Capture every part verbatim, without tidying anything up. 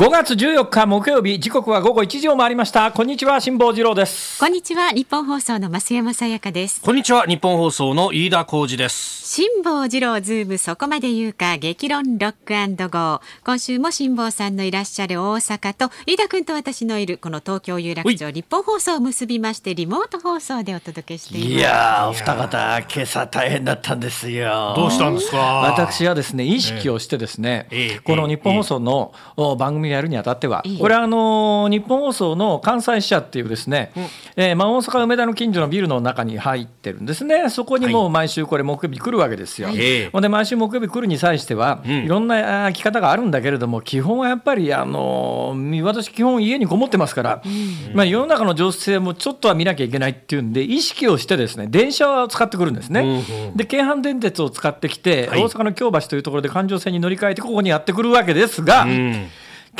ごがつじゅうよっか木曜日、時刻はごごいちじを回りました。こんにちは、辛坊治郎です。こんにちは、日本放送の増山さやかです。こんにちは、日本放送の飯田浩司です。辛坊治郎ズームそこまで言うか、激論ロック&ゴー。今週も辛坊さんのいらっしゃる大阪と飯田君と私のいるこの東京有楽町、日本放送を結びましてリモート放送でお届けしています。いやー、お二方今朝大変だったんですよ。どうしたんですか。私はですね、意識をしてですね、えーえー、この日本放送の番組組やるにあたっては、これはあの日本放送の関西支社っていうですね、えーまあ大阪梅田の近所のビルの中に入ってるんですね。そこにもう毎週これ木曜日来るわけですよ。ほんで毎週木曜日来るに際してはいろんな聞き方があるんだけれども、基本はやっぱりあの私基本家にこもってますから、まあ世の中の情勢もちょっとは見なきゃいけないっていうんで、意識をしてですね、電車を使ってくるんですね。で京阪電鉄を使ってきて、大阪の京橋というところで環状線に乗り換えてここにやってくるわけですが、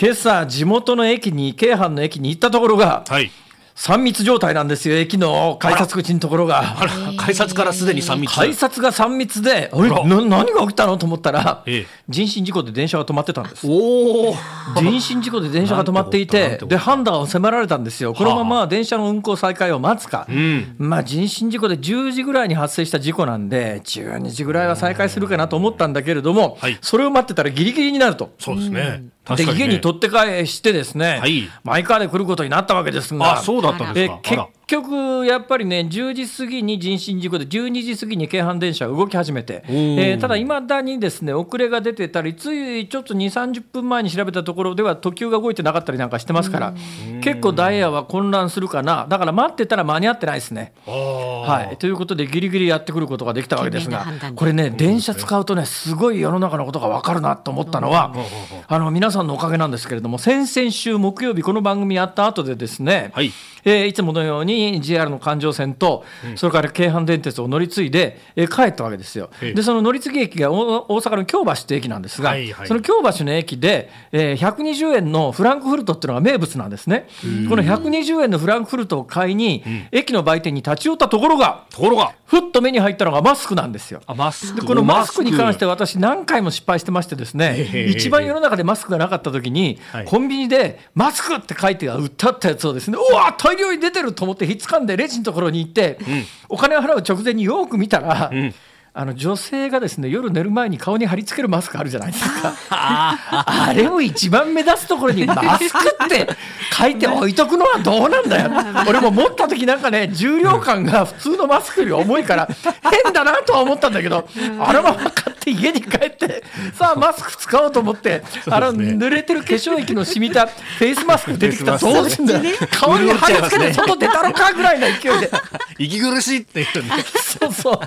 今朝地元の駅に、京阪の駅に行ったところが、はい、三密状態なんですよ。駅の改札口のところが、あらあら、改札からすでに三密、改札が三密で、あれな何が起きたのと思ったら、ええ、人身事故で電車が止まってたんです。お人身事故で電車が止まっていて、で判断を迫られたんですよ。このまま電車の運行再開を待つか、はあ、まあ、人身事故でじゅうじぐらいに発生した事故なんでじゅうにじぐらいは再開するかなと思ったんだけれども、はい、それを待ってたらギリギリになると。そうですね、うん、でね、家に取って返してですね、はい、マイカーで来ることになったわけですが、あ、そうだったんですか。結局やっぱりね、じゅうじ過ぎに人身事故でじゅうにじ過ぎに京阪電車が動き始めて、えー、ただいまだにですね遅れが出てたり、ついちょっと にじゅう、さんじゅっぷんまえに調べたところでは特急が動いてなかったりなんかしてますから、結構ダイヤは混乱するかな。だから待ってたら間に合ってないですね。あ、はい、ということでギリギリやってくることができたわけですが、これね、電車使うとね、すごい世の中のことが分かるなと思ったのは、あの皆さんのおかげなんですけれども、先々週木曜日この番組やった後でですね、はい、えー、いつものように ジェイアール の環状線と、それから京阪電鉄を乗り継いで、えー、帰ったわけですよ。でその乗り継ぎ駅が大阪の京橋って駅なんですが、はいはい、その京橋の駅で、えー、ひゃくにじゅうえんのフランクフルトっていうのが名物なんですね。このひゃくにじゅうえんのフランクフルトを買いに、うん、駅の売店に立ち寄ったところが、ところがふっと目に入ったのがマスクなんですよ。あ、マスク。でこのマスクに関して私何回も失敗してましてですね、一番世の中でマスクがなかった時に、はい、コンビニでマスクって書いて売ってあったやつをですね、うわ大量に出てると思ってひっつかんでレジのところに行って、うん、お金を払う直前によく見たら、うん、あの女性がですね、夜寝る前に顔に貼り付けるマスクあるじゃないですか。あれを一番目立つところにマスクって書いて置いとくのはどうなんだよ。俺も持った時なんかね、重量感が普通のマスクより重いから変だなとは思ったんだけど、あのまま買って家に帰ってさあマスク使おうと思って、あの濡れてる化粧液の染みたフェイスマスク出てきたらどうすんだよ、顔に貼り付けて外出たのかぐらいの勢いで息苦しいって言うんだ。そうそう、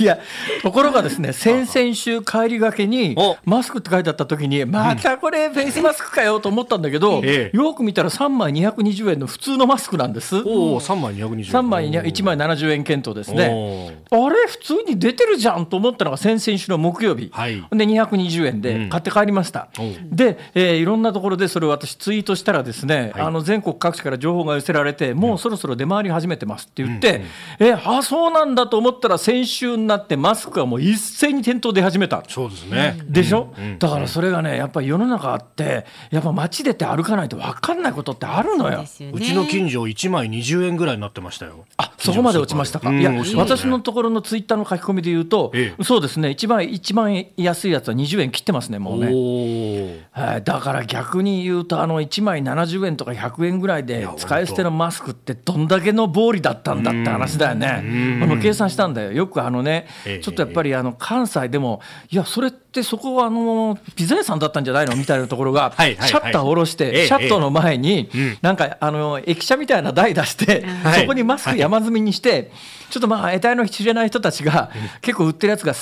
いやところがですね、先々週帰りがけにマスクって書いてあった時に、またこれフェイスマスクかよと思ったんだけど、よく見たらさんまいにひゃくにじゅうえんの普通のマスクなんです。おさんまいにひゃくにじゅうえん、さんまいにひゃく、いちまいななじゅうえん検討ですね。あれ普通に出てるじゃんと思ったのが先々週の木曜日、はい、でにひゃくにじゅうえんで買って帰りました、うん、で、えー、いろんなところでそれを私ツイートしたらですね、はい、あの全国各地から情報が寄せられて、もうそろそろ出回り始めてますって言って、うん、えー、あそうなんだと思ったら、先週になってマスクがもう一斉に店頭出始めた。そうですね。でしょ、うんうん、だからそれがね、やっぱり世の中あって、やっぱ街出て歩かないと分かんないことってあるのよ。 う, よ、ね、うちの近所いちまいにじゅうえんぐらいになってましたよ。あ、そこまで落ちましたか。いや、私のところのツイッターの書き込みで言うと、ええ、そうですね、一番一番安いやつはにじゅうえん切ってますね、もうね。お、はい、だから逆に言うと、あのいちまいななじゅうえんとかひゃくえんぐらいで使い捨てのマスクってどんだけの暴利だったんだって話だよね。あの計算したんだよ。よくあのね、ちょっとやっぱりあの関西でも、いやそれってそこはあのピザ屋さんだったんじゃないのみたいなところが、シャッターを下ろしてシャッターの前になんかあの駅舎みたいな台出して、そこにマスク山積みにして、ちょっとまあ得体の知れない人たちが結構売ってるやつが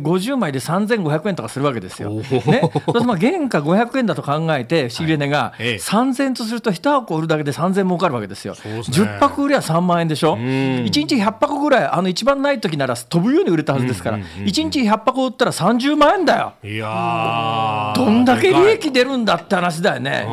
ごじゅうまいでさんぜんごひゃくえんとかするわけですよ、ね、まあ原価ごひゃくえんだと考えて仕入れ値がさんぜんえんとすると、いち箱売るだけでさんぜんえん儲かるわけですよ。じゅっぱこ売りゃさんまんえんでしょ。いちにちひゃっぱこぐらい、あの一番ない時なら飛ぶように売れたはずですから、いちにちひゃっぱこ売ったらさんじゅうまんえんだよ。いや、どんだけ利益出るんだって話だよね。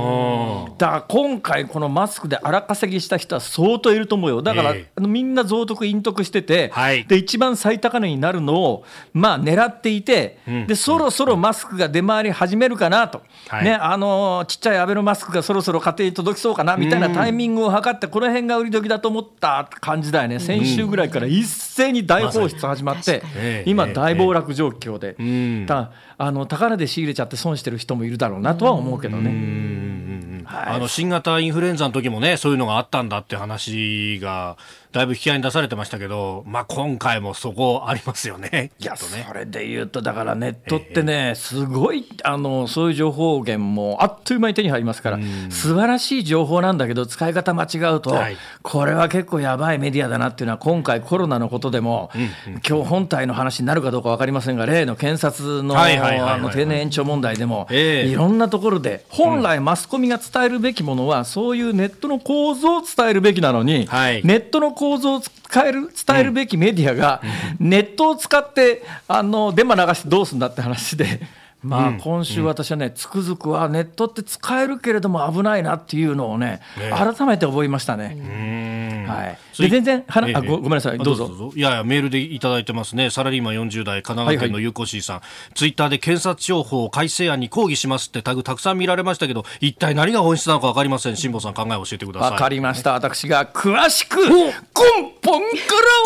だから今回このマスクで荒稼ぎした人は相当いると思うよ。だから、えー、あのみんな増徳隠匿してて、はい、で一番最高値になるのを、まあ、狙っていて、うん、でそろそろマスクが出回り始めるかなと、うんね、あのちっちゃいアベノマスクがそろそろ家庭に届きそうかなみたいなタイミングを図って、この辺が売り時だと思った感じだよね。先週ぐらいから一斉に大放出始まって、うん、今大暴落状況で、えーえー、だあの高値で仕入れちゃって損してる人もいるだろうなとは思うけどね。うん、はい、あの新型インフルエンザの時もね、そういうのがあったんだって話がだいぶ引き合いに出されてましたけど、まあ、今回もそこありますよね。いや、それでいうとだからネットってね、えー、すごいあのそういう情報源もあっという間に手に入りますから、素晴らしい情報なんだけど使い方間違うと、はい、これは結構やばいメディアだなっていうのは今回コロナのことでも、うんうん、今日本体の話になるかどうか分かりませんが、例の検察の定年延長問題でも、えー、いろんなところで本来マスコミが伝えるべきものは、うん、そういうネットの構造を伝えるべきなのに、はい、ネットの構造構造を伝える、伝えるべきメディアがネットを使ってあのデマ流してどうすんだって話で、まあ今週私はねつくづくはネットって使えるけれども危ないなっていうのをね改めて覚えましたね。はい、で全然はなあ ご, ごめんなさいどう ぞ, どうぞいやいやメールでいただいてますね。サラリーマンよんじゅう代神奈川県のゆうこしーさん、はいはい、ツイッターで検察庁法改正案に抗議しますってタグたくさん見られましたけど、一体何が本質なのか分かりません。辛坊さん、考えを教えてください。分かりました。私が詳しく根本か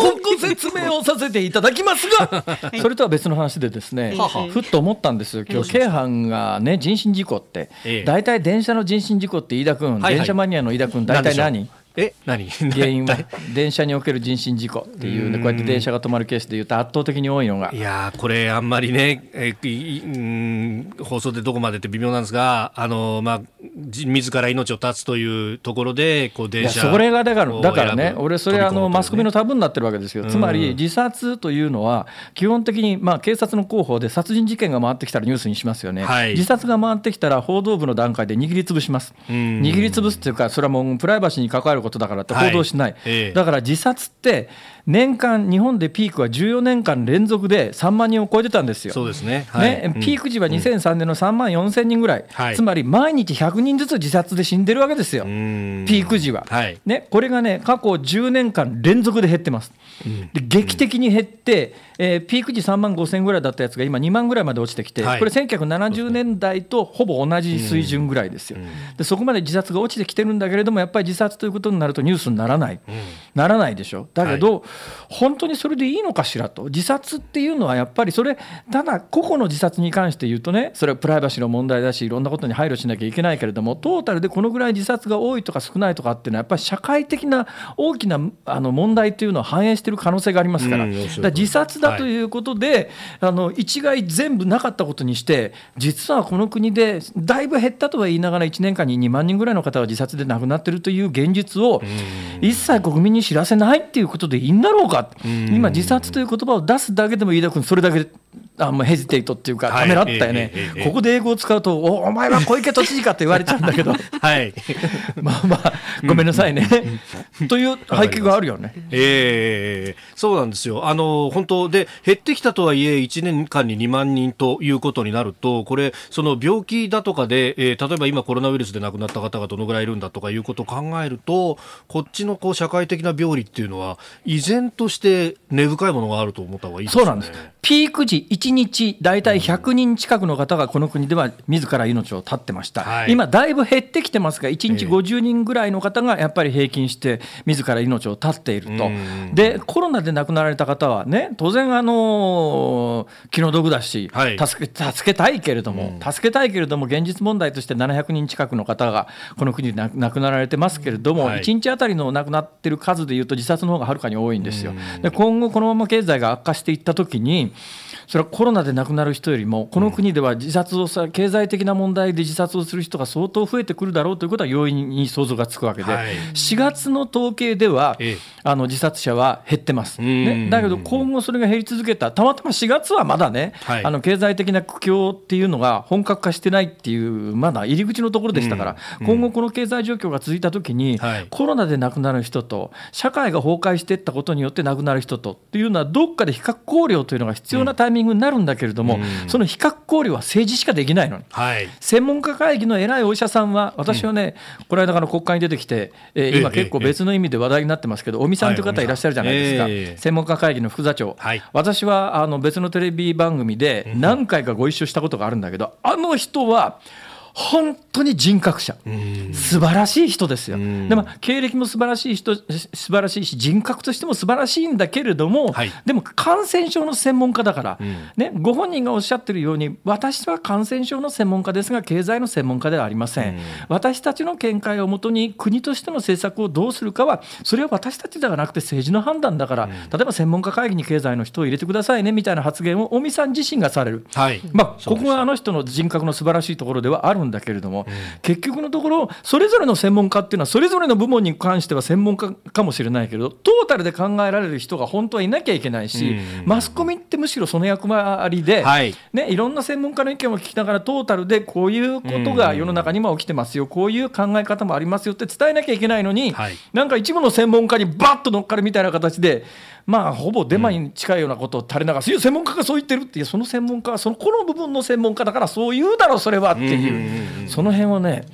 らご説明をさせていただきますがそれとは別の話でですねふっと思ったんですよ。今日京阪がね人身事故って大体、ええ、電車の人身事故って飯田君、はいはい、電車マニアの飯田君大体何え何原因は電車における人身事故っていう、ね、こうやって電車が止まるケースでいうと圧倒的に多いのが、いやこれあんまりねえうん放送でどこまでって微妙なんですが、あの、まあ、自ら命を絶つというところでこう電車を選ぶ、それがだから、だからね俺それあのマスコミのタブになってるわけですよ。つまり自殺というのは基本的に、まあ、警察の広報で殺人事件が回ってきたらニュースにしますよね、はい、自殺が回ってきたら報道部の段階で握りつぶします。握りつぶすっていうかそれはもうプライバシーに関わることだからって報道しない、はいええ、だから自殺って年間日本でピークはじゅうよねんかん連続でさんまんにんを超えてたんですよ。そうですね、はい、ね、うん、ピーク時はにせんさんねんのさんまんよんせんにんぐらい、はい、つまり毎日ひゃくにんずつ自殺で死んでるわけですよ、うん、ピーク時は、はいね、これがね過去じゅうねんかん連続で減ってます、うん、で劇的に減って、えー、ピーク時さんまんごせんぐらいだったやつが今にまんぐらいまで落ちてきて、はい、これせんきゅうひゃくななじゅうねんだいとほぼ同じ水準ぐらいですよ、うん、でそこまで自殺が落ちてきてるんだけれどもやっぱり自殺ということになるとニュースにならない、うん、ならないでしょ。だけど、はい、本当にそれでいいのかしらと。自殺っていうのはやっぱりそれただ個々の自殺に関して言うとねそれはプライバシーの問題だしいろんなことに配慮しなきゃいけないけれども、トータルでこのぐらい自殺が多いとか少ないとかっていうのはやっぱり社会的な大きなあの問題っていうのを反映している可能性がありますから、うん、だから自殺だということで、はい、あの一概全部なかったことにして実はこの国でだいぶ減ったとは言いながらいちねんかんににまんにんぐらいの方は自殺で亡くなっているという現実を一切国民に知らせないっていうことでいいんだろうか。今自殺という言葉を出すだけでも飯田君それだけあヘジテイトっていうかためらったよね、はいええ、ここで英語を使うと お, お前は小池都知事かって言われちゃうんだけど、はい、まあまあごめんなさいねという背景があるよね、えー、そうなんですよ。あの本当で減ってきたとはいえいちねんかんににまんにんということになるとこれその病気だとかで、えー、例えば今コロナウイルスで亡くなった方がどのぐらいいるんだとかいうことを考えるとこっちのこう社会的な病理っていうのは依然として根深いものがあると思った方がいいですね。そうなんです。ピーク時いちにちだいたいひゃくにん近くの方がこの国では自ら命を絶ってました、はい、今だいぶ減ってきてますがいちにちごじゅうにんぐらいの方がやっぱり平均して自ら命を絶っていると。でコロナで亡くなられた方はね当然あのー、気の毒だし、はい、助け、助けたいけれども、うん、助けたいけれども現実問題としてななひゃくにん近くの方がこの国で亡くなられてますけれども、はい、いちにちあたりの亡くなっている数でいうと自殺の方がはるかに多いんですよ。で今後このまま経済が悪化していったときにそれはコロナで亡くなる人よりもこの国では自殺をさ経済的な問題で自殺をする人が相当増えてくるだろうということは容易に想像がつくわけで、はい、しがつの統計ではあの自殺者は減ってます、ね、だけど今後それが減り続けたたまたましがつはまだね、はい、あの経済的な苦境っていうのが本格化してないっていうまだ入り口のところでしたから、うんうん、今後この経済状況が続いたときに、はい、コロナで亡くなる人と社会が崩壊していったことによって亡くなる人とっていうのはどっかで比較考慮というのが必要なタイミングになるんだけれども、うん、その比較考慮は政治しかできないのに、はい、専門家会議の偉いお医者さんは、私はね、うん、この間から国会に出てきて、えー、今結構別の意味で話題になってますけど、尾身さんという方いらっしゃるじゃないですか、はいえー、専門家会議の副座長、はい、私はあの別のテレビ番組で何回かご一緒したことがあるんだけど、あの人は本当に人格者、素晴らしい人ですよ。でも経歴も素晴らしい人、素晴らしいし人格としても素晴らしいんだけれども、はい、でも感染症の専門家だから、うんね、ご本人がおっしゃってるように、私は感染症の専門家ですが経済の専門家ではありません、うん、私たちの見解をもとに国としての政策をどうするかは、それは私たちではなくて政治の判断だから、うん、例えば専門家会議に経済の人を入れてくださいねみたいな発言を尾身さん自身がされる、はいまあ、ここがあの人の人格の素晴らしいところではあるんだけれども、結局のところそれぞれの専門家っていうのはそれぞれの部門に関しては専門家かもしれないけれど、トータルで考えられる人が本当はいなきゃいけないし、マスコミってむしろその役割で、はいね、いろんな専門家の意見を聞きながら、トータルでこういうことが世の中にも起きてますよ、こういう考え方もありますよって伝えなきゃいけないのに、はい、なんか一部の専門家にバッと乗っかるみたいな形で、まあ、ほぼデマに近いようなことを垂れ流す、うん、専門家がそう言ってるって、いやその専門家はそのこの部分の専門家だからそう言うだろうそれはっていう、うんうんうん、その辺はね、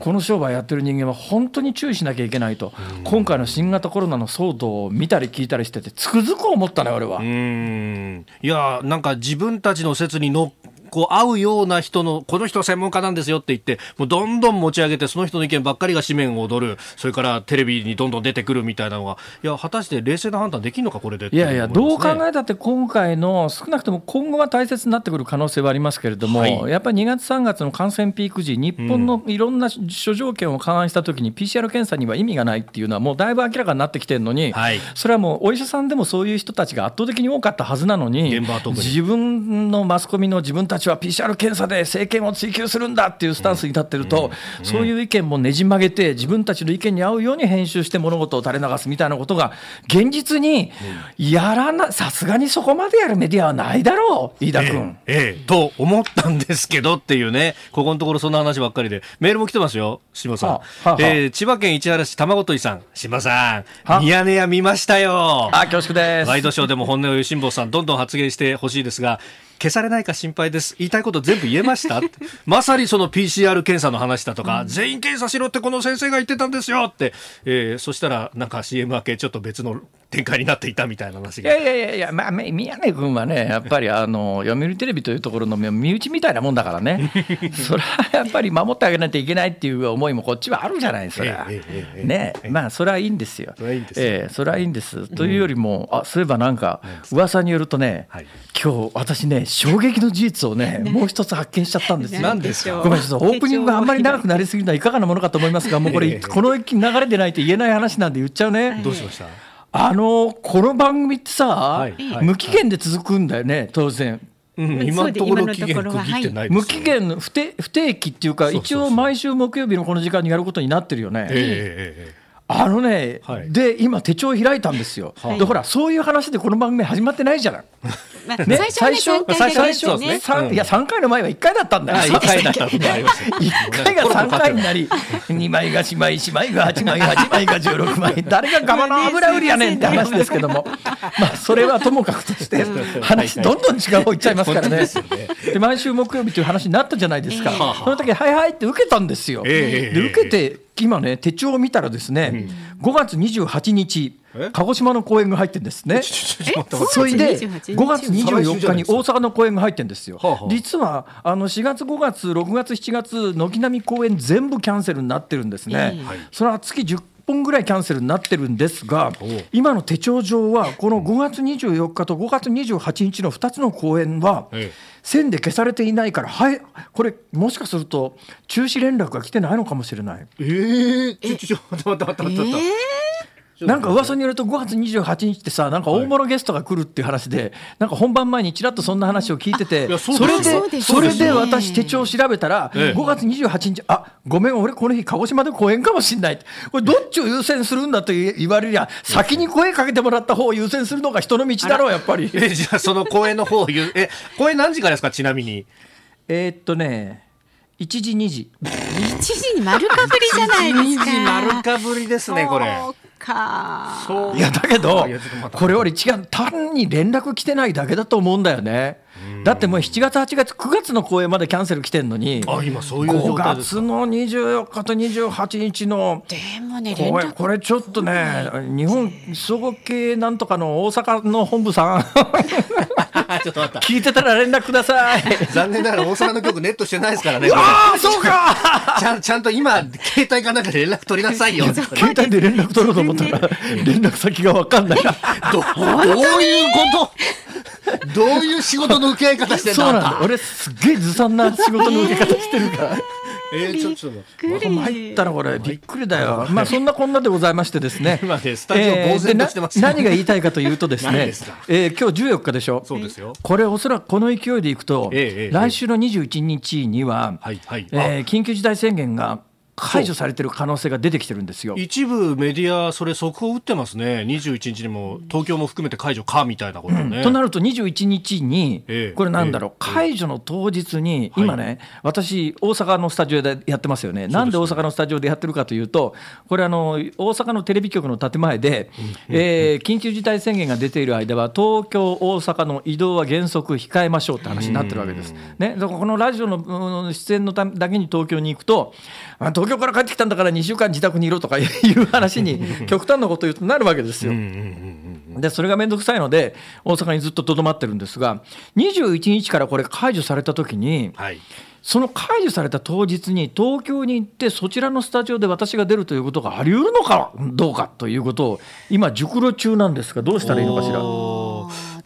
この商売やってる人間は本当に注意しなきゃいけないと、うん、今回の新型コロナの騒動を見たり聞いたりしててつくづく思ったね俺は。うんいやなんか自分たちの説にのこう合うような人の、この人は専門家なんですよって言って、もうどんどん持ち上げてその人の意見ばっかりが紙面を踊る、それからテレビにどんどん出てくるみたいなのが、いや果たして冷静な判断できるのかこれでって い,、ね、いやいやどう考えたって今回の、少なくとも今後は大切になってくる可能性はありますけれども、はい、やっぱりにがつさんがつの感染ピーク時、日本のいろんな諸条件を勘案したときに ピーシーアール 検査には意味がないっていうのはもうだいぶ明らかになってきてるのに、はい、それはもうお医者さんでもそういう人たちが圧倒的に多かったはずなのに、現場は特に自分のマスコミの自分たち私は ピーシーアール 検査で政権を追及するんだっていうスタンスに立ってると、そういう意見もねじ曲げて自分たちの意見に合うように編集して物事を垂れ流すみたいなことが現実にやらな、さすがにそこまでやるメディアはないだろう飯田君、ええええと思ったんですけどっていうね、ここのところそんな話ばっかりで。メールも来てますよ島さん、はあはあえー、千葉県市原市卵鳥さん、島さんミヤネ屋見ましたよ、あ恐縮です。ワイドショーでも本音を言う辛坊さん、どんどん発言してほしいですが消されないか心配です。言いたいこと全部言えましたまさにその ピーシーアール 検査の話だとか、うん、全員検査しろってこの先生が言ってたんですよって、えー、そしたらなんか シーエム 明けちょっと別の展開になっていたみたいな話が。いやいやいや、まあ、宮根君はねやっぱりあの読売テレビというところの身内みたいなもんだからねそれはやっぱり守ってあげないといけないっていう思いもこっちはあるじゃないですか、ええええねええ、まあそれはいいんですよ、それはいいんです、ええ、それはいいんですというよりも、うん、あそういえばなんか噂によるとね、はい、今日私ね衝撃の事実をねもう一つ発見しちゃったんですよ。何ですか。ごめんなさい、オープニングがあんまり長くなりすぎるのはいかがなものかと思いますが、もうこれこの流れでないと言えない話なんで言っちゃうね、はい、どうしました。あのこの番組ってさ、はいはい、無期限で続くんだよね当然、うん、今のところ期限区切ってないです、ね、無期限の不定、不定期っていうか、そうそうそう、一応毎週木曜日のこの時間にやることになってるよね、えーえーあのね、はい、で今手帳開いたんですよ、はい、でほらそういう話でこの番組始まってないじゃない、まあね、最初はさんかい、いやさんかいの前はいっかいだったんだよ、うん、いっかいだったんだよいっかいがさんかいになりにまいがしまい、しまいがはちまい、はちまいがじゅうろくまい、誰がガマの油売りやねんって話ですけどもまあそれはともかくとして話どんどん違う方いっちゃいますからねで毎週木曜日という話になったじゃないですか、えー、その時はいはいって受けたんですよ、えー、で受けて今ね手帳を見たらですね、うん、ごがつにじゅうはちにち鹿児島の公演が入ってるんですね。それでごがつにじゅうよっかに大阪の公演が入ってるんですよ。実はあのしがつごがつろくがつしちがつ軒並み公演全部キャンセルになってるんですね、はい、それは月じゅっぽんぐらいキャンセルになってるんですが、今の手帳上はこのごがつにじゅうよっかとごがつにじゅうはちにちのふたつの公演は、ええ、線で消されていないから、はい、これもしかすると中止連絡が来てないのかもしれない。えー、えちょっと待って待って待って、えー、なんか噂によるとごがつにじゅうはちにちってさ、なんか大物ゲストが来るっていう話で、はい、なんか本番前にちらっとそんな話を聞いてて、そ, それ で, そ で, それで私手帳を調べたら、えー、ごがつにじゅうはちにち、あごめん俺この日鹿児島で公演かもしれない、これどっちを優先するんだと言われりゃ、先に声かけてもらった方を優先するのが人の道だろうやっぱりえじゃあその公演の方をえ公演何時からですか。ちなみにえー、っとねいちじにじいちじに丸かぶりじゃないですか。いちじ丸かぶりですねこれ。かそういやだけどこれより違う、単に連絡来てないだけだと思うんだよね。だってもうしちがつはちがつくがつの公演までキャンセル来てんのに、あ今そういう状態ですか。ごがつのにじゅうよっかとにじゅうはちにちのでも、ね、連絡これちょっとね、日本総合系なんとかの大阪の本部さんちょっと待った、聞いてたら連絡ください残念ながら大阪の局ネットしてないですからねああそうかちゃん、ちゃんと今携帯かなんかで連絡取りなさいよ携帯で連絡取ろうと思ったら連絡先が分かんないど, どういうことどういう仕事の受け合い方してんだそうなんだ、俺すっげえずさんな仕事の受け方してるからえー、ちょっとびっくり、まあ、入ったらこれびっくりだよ、まあ、そんなこんなでございましてですね今ねスタジオ呆然としてます、えー、何が言いたいかというとですねです、えー、今日じゅうよっかでしょ。そうですよ。これおそらくこの勢いでいくと、えーえー、来週のにじゅういちにちには、はいはいえー、緊急事態宣言が解除されてる可能性が出てきてるんですよ。一部メディアそれ速報打ってますね。にじゅういちにちにも東京も含めて解除かみたいなことね、うん、となるとにじゅういちにちに、えー、これなんだろう、えー、解除の当日に、えー、今ね、はい、私大阪のスタジオでやってますよね。なんで大阪のスタジオでやってるかというと、これあの大阪のテレビ局の建前で、うんえー、緊急事態宣言が出ている間は東京大阪の移動は原則控えましょうって話になってるわけです、ね、このラジオの出演のためだけに東京に行くと、あ東東京から帰ってきたんだからにしゅうかん自宅にいろとかいう話に極端なこと言うとなるわけですよ。でそれがめんどくさいので大阪にずっととどまってるんですが、にじゅういちにちからこれ解除された時に、はい、その解除された当日に東京に行ってそちらのスタジオで私が出るということがあり得るのかどうかということを今熟慮中なんですが、どうしたらいいのかしら。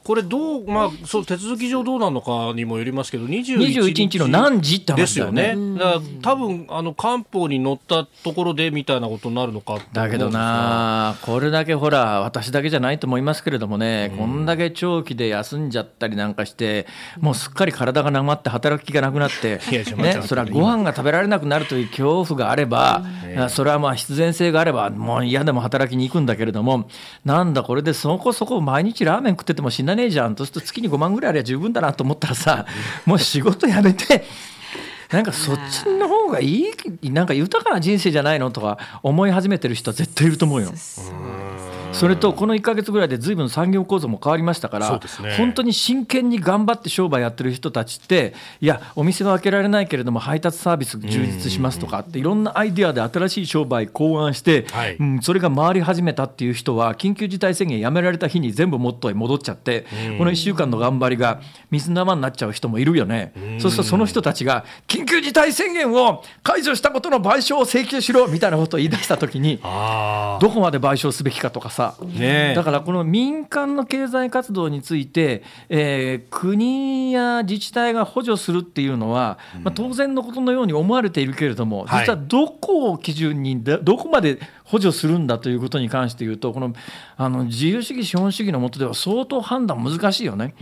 これどう、まあ、そう手続き上どうなのかにもよりますけど、にじゅういちにちの何時って話だよね。だから多分あの官報に載ったところでみたいなことになるのかって思うんですが、だけどな、これだけほら私だけじゃないと思いますけれどもね、うん、こんだけ長期で休んじゃったりなんかして、もうすっかり体がなまって働く気がなくなって、ね、それはご飯が食べられなくなるという恐怖があれば、それはまあ必然性があればもう嫌でも働きに行くんだけれども、なんだこれでそこそこ毎日ラーメン食ってても死んだねえじゃんとすると、月にごまんぐらいあれば十分だなと思ったらさ、もう仕事やめてなんかそっちの方がいい、なんか豊かな人生じゃないのとか思い始めてる人は絶対いると思うよ。それとこのいっかげつぐらいで随分産業構造も変わりましたから、ね、本当に真剣に頑張って商売やってる人たちって、いやお店は開けられないけれども配達サービス充実しますとかって、いろんなアイデアで新しい商売考案して、はいうん、それが回り始めたっていう人は緊急事態宣言やめられた日に全部元へ戻っちゃって、このいっしゅうかんの頑張りが水の泡になっちゃう人もいるよね。そうするとその人たちが緊急事態宣言を解除したことの賠償を請求しろみたいなことを言い出したときに、あどこまで賠償すべきかとかさ、ね、だからこの民間の経済活動について、えー、国や自治体が補助するっていうのは、まあ、当然のことのように思われているけれども、実はどこを基準にどこまで補助するんだということに関して言うと、この、あの自由主義資本主義の下では相当判断難しいよね。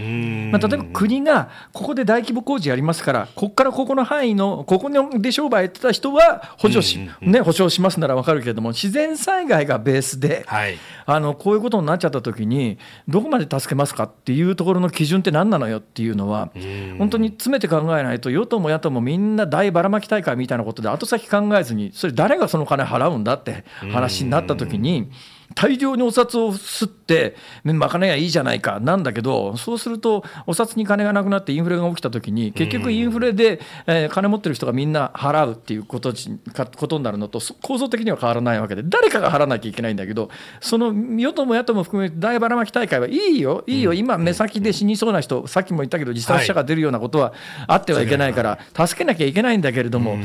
まあ、例えば国がここで大規模工事やりますから、ここからここの範囲のここで商売やってた人は補助し、ね、補償しますなら分かるけれども、自然災害がベースで、はいあのこういうことになっちゃったときにどこまで助けますかっていうところの基準って何なのよっていうのは、本当に詰めて考えないと与党も野党もみんな大ばらまき大会みたいなことで後先考えずに、それ誰がその金払うんだって話になったときに、大量にお札をすってまかねやいいじゃないかなんだけど、そうするとお札に金がなくなってインフレが起きたときに、結局インフレでえ金持ってる人がみんな払うっていうことになるのと構造的には変わらないわけで、誰かが払わなきゃいけないんだけど、その与党も野党も含め大ばらまき大会はいいよいいよ、今目先で死にそうな人、さっきも言ったけど自殺者が出るようなことはあってはいけないから助けなきゃいけないんだけれども、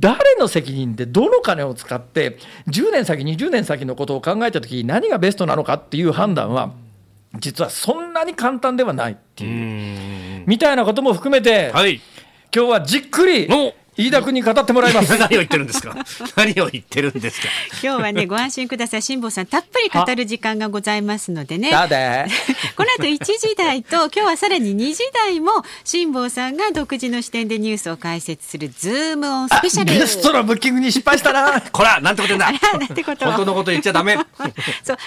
誰の責任でどの金を使ってじゅうねんさきにじゅうねんさきのことを考え考えたときに何がベストなのかっていう判断は実はそんなに簡単ではないっていうみたいなことも含めて、はい、今日はじっくり飯田君に語ってもらいます何を言ってるんですか何を言ってるんですか今日はね、ご安心ください、辛坊さんたっぷり語る時間がございますのでねだでこの後いちじ台と今日はさらににじ台も辛坊さんが独自の視点でニュースを解説するズームオンスペシャル。ゲストのブッキングに失敗したなこらなんてこと言うんだなんてこと本当のこと言っちゃダメそう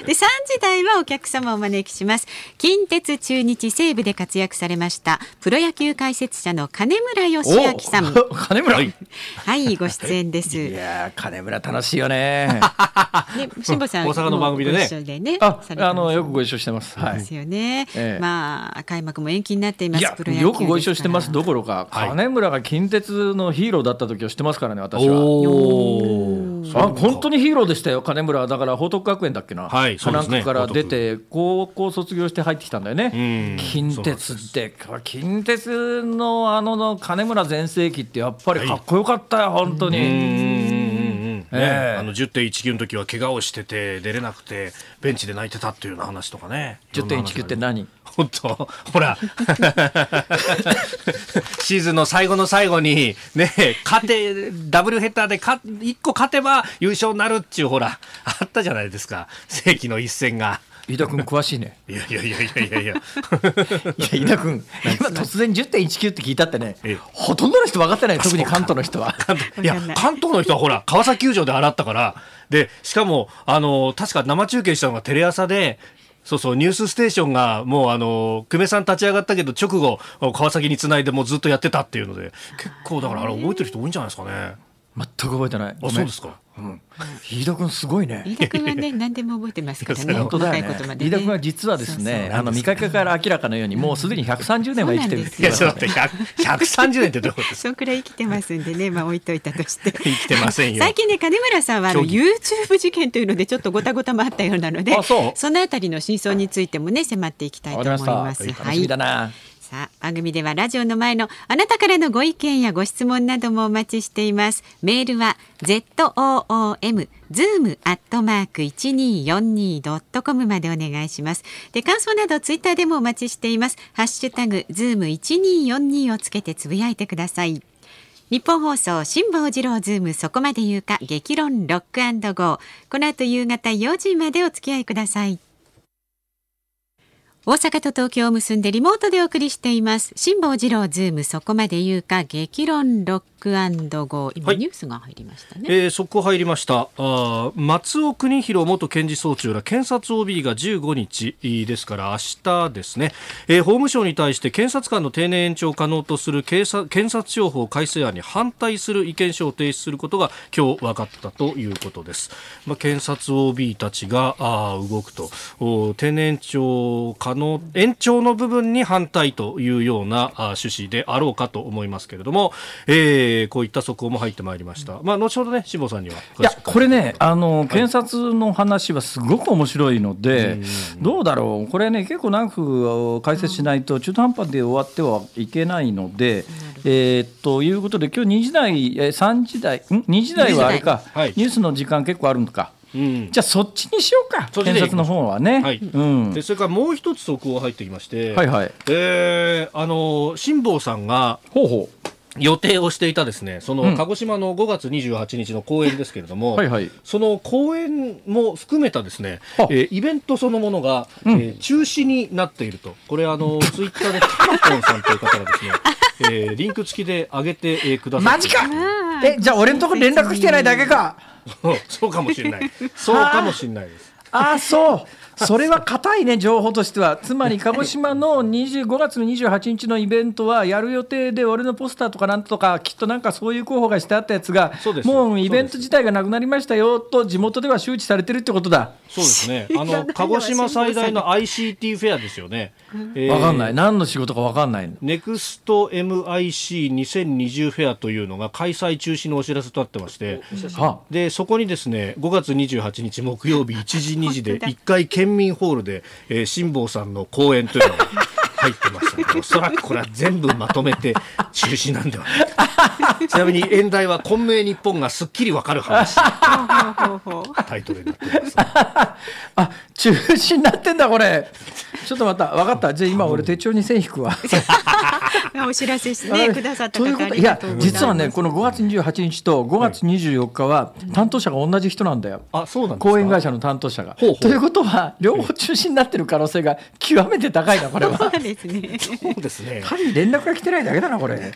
でさんじ台はお客様をお招きします。近鉄中日西武で活躍されましたプロ野球解説者の金村義明さん金村はい、はい、ご出演です。いや金村楽しいよね。ね、辛坊さん大阪の番組でね、でねああのよくご一緒してます。はい、ですよね、ええ。まあ開幕も延期になっています。いやプロ野球よくご一緒してますどころか、はい、金村が近鉄のヒーローだった時を知ってますからね私は。おあ本当にヒーローでしたよ金村だから報徳学園だっけな。はいそうですね。なんかから出て高校卒業して入ってきたんだよね。近鉄って近鉄のあのの金村全盛期ってやっぱりかっこよかったよ本当に。はいねえー、あの じゅってんいちきゅう の時は怪我をしてて出れなくてベンチで泣いてたっていう話とかね。 じゅってんいちきゅう って何本当ほらシーズンの最後の最後に、ね、勝てダブルヘッダーでかいっこ勝てば優勝になるっていうほらあったじゃないですか世紀の一戦が。飯田君詳しいね。いやいやいやいやいやいや飯田君今突然 じゅってんいちきゅう って聞いたってね、ええ、ほとんどの人分かってない。特に関東の人は。いや関東の人はほら川崎球場で洗ったからでしかもあの確か生中継したのがテレ朝でそうそうニュースステーションがもうあの久米さん立ち上がったけど直後川崎につないでもうずっとやってたっていうので結構だからあれ覚えてる人多いんじゃないですかね。全く覚えてない。あそうですか、うん、飯田君すごいね。飯田君はね何でも覚えてますからね。本当だよね。細かいことまでね。飯田君は実はですねそうそうあの見かけから明らかのようにもうすでにひゃくさんじゅうねんは生きてるんですよ。いやちょっと待ってひゃくさんじゅうねんってどういうことですか。そのくらい生きてますんでねまあ置いといたとして生きてませんよ。最近ね金村さんはあの YouTube 事件というのでちょっとごたごたもあったようなのであ そ, うそのあたりの真相についてもね迫っていきたいと思います。楽しみだな、はい。さあ番組ではラジオの前のあなたからのご意見やご質問などもお待ちしています。メールは ズーム アットマーク いちにーよんにー ドットコム までお願いします。で感想などツイッターでもお待ちしています。ハッシュタグ ズーム いちにーよんにー をつけてつぶやいてください。日本放送辛坊治郎ズームそこまで言うか激論ロック&ゴー。この後夕方よじまでお付き合いください。大阪と東京を結んでリモートでお送りしています辛坊治郎ズームそこまで言うか激論ロック&ゴー。今ニュースが入りましたね、はいえー、速報入りました。あ松尾邦弘元検事総長ら検察 オービー がじゅうごにちですから明日ですね、えー、法務省に対して検察官の定年延長を可能とする検察庁法改正案に反対する意見書を提出することが今日分かったということです。まあ、検察 オービー たちがあ動くと定年延長可能延長の部分に反対というような趣旨であろうかと思いますけれども、えー、こういった速報も入ってまいりました、まあ、後ほどね辛坊さんには。いやこれねあの検察の話はすごく面白いので、はい、どうだろうこれね結構長く解説しないと中途半端で終わってはいけないので、えー、ということで今日にじ台さんじ台んにじ台はあれか、はい、ニュースの時間結構あるのかうん、じゃあそっちにしようか検察の方はね、はいうん、でそれからもう一つ速報が入ってきまして、はいはいえー、あの辛坊さんがほうほう予定をしていたですねその鹿児島のごがつにじゅうはちにちの講演ですけれども、うんはいはい、その講演も含めたですね、えー、イベントそのものが、うんえー、中止になっていると。これあのツイッターでキマコンさんという方がですね、えー、リンク付きで上げて、えー、ください。マジかえじゃあ俺のとこ連絡来てないだけかそうかもしれないそうかもしれないです。ああそうそれは固いね情報としては。つまり鹿児島のごがつのにじゅうはちにちのイベントはやる予定で俺のポスターとかなんとかきっとなんかそういう候補がしてあったやつがもうイベント自体がなくなりましたよと地元では周知されてるってことだ。そうですねあの鹿児島最大の アイシーティー フェアですよね、えー、分かんない何の仕事か分かんない。ネクスト エムアイシーにせんにじゅう フェアというのが開催中止のお知らせとなってましてでそこにですねごがつにじゅうはちにち木曜日いちじにじでいっかい県民ホールで、えー、辛坊さんの講演というのが入ってましたのでおそらくこれは全部まとめて中止なんではないかちなみに演題は混迷日本がすっきりわかる話タイトルになってますあ中止になってんだこれちょっとまた分かったじゃあ今俺手帳に線引くわお知らせして、ね、くださった方ありがとうございます。いや実はねこのごがつにじゅうはちにちとごがつにじゅうよっかは担当者が同じ人なんだよ、はい、あそうなんですか。講演会社の担当者がほうほうということは両方中止になってる可能性が極めて高いなこれはそうですねそうですね単に連絡が来てないだけだなこれ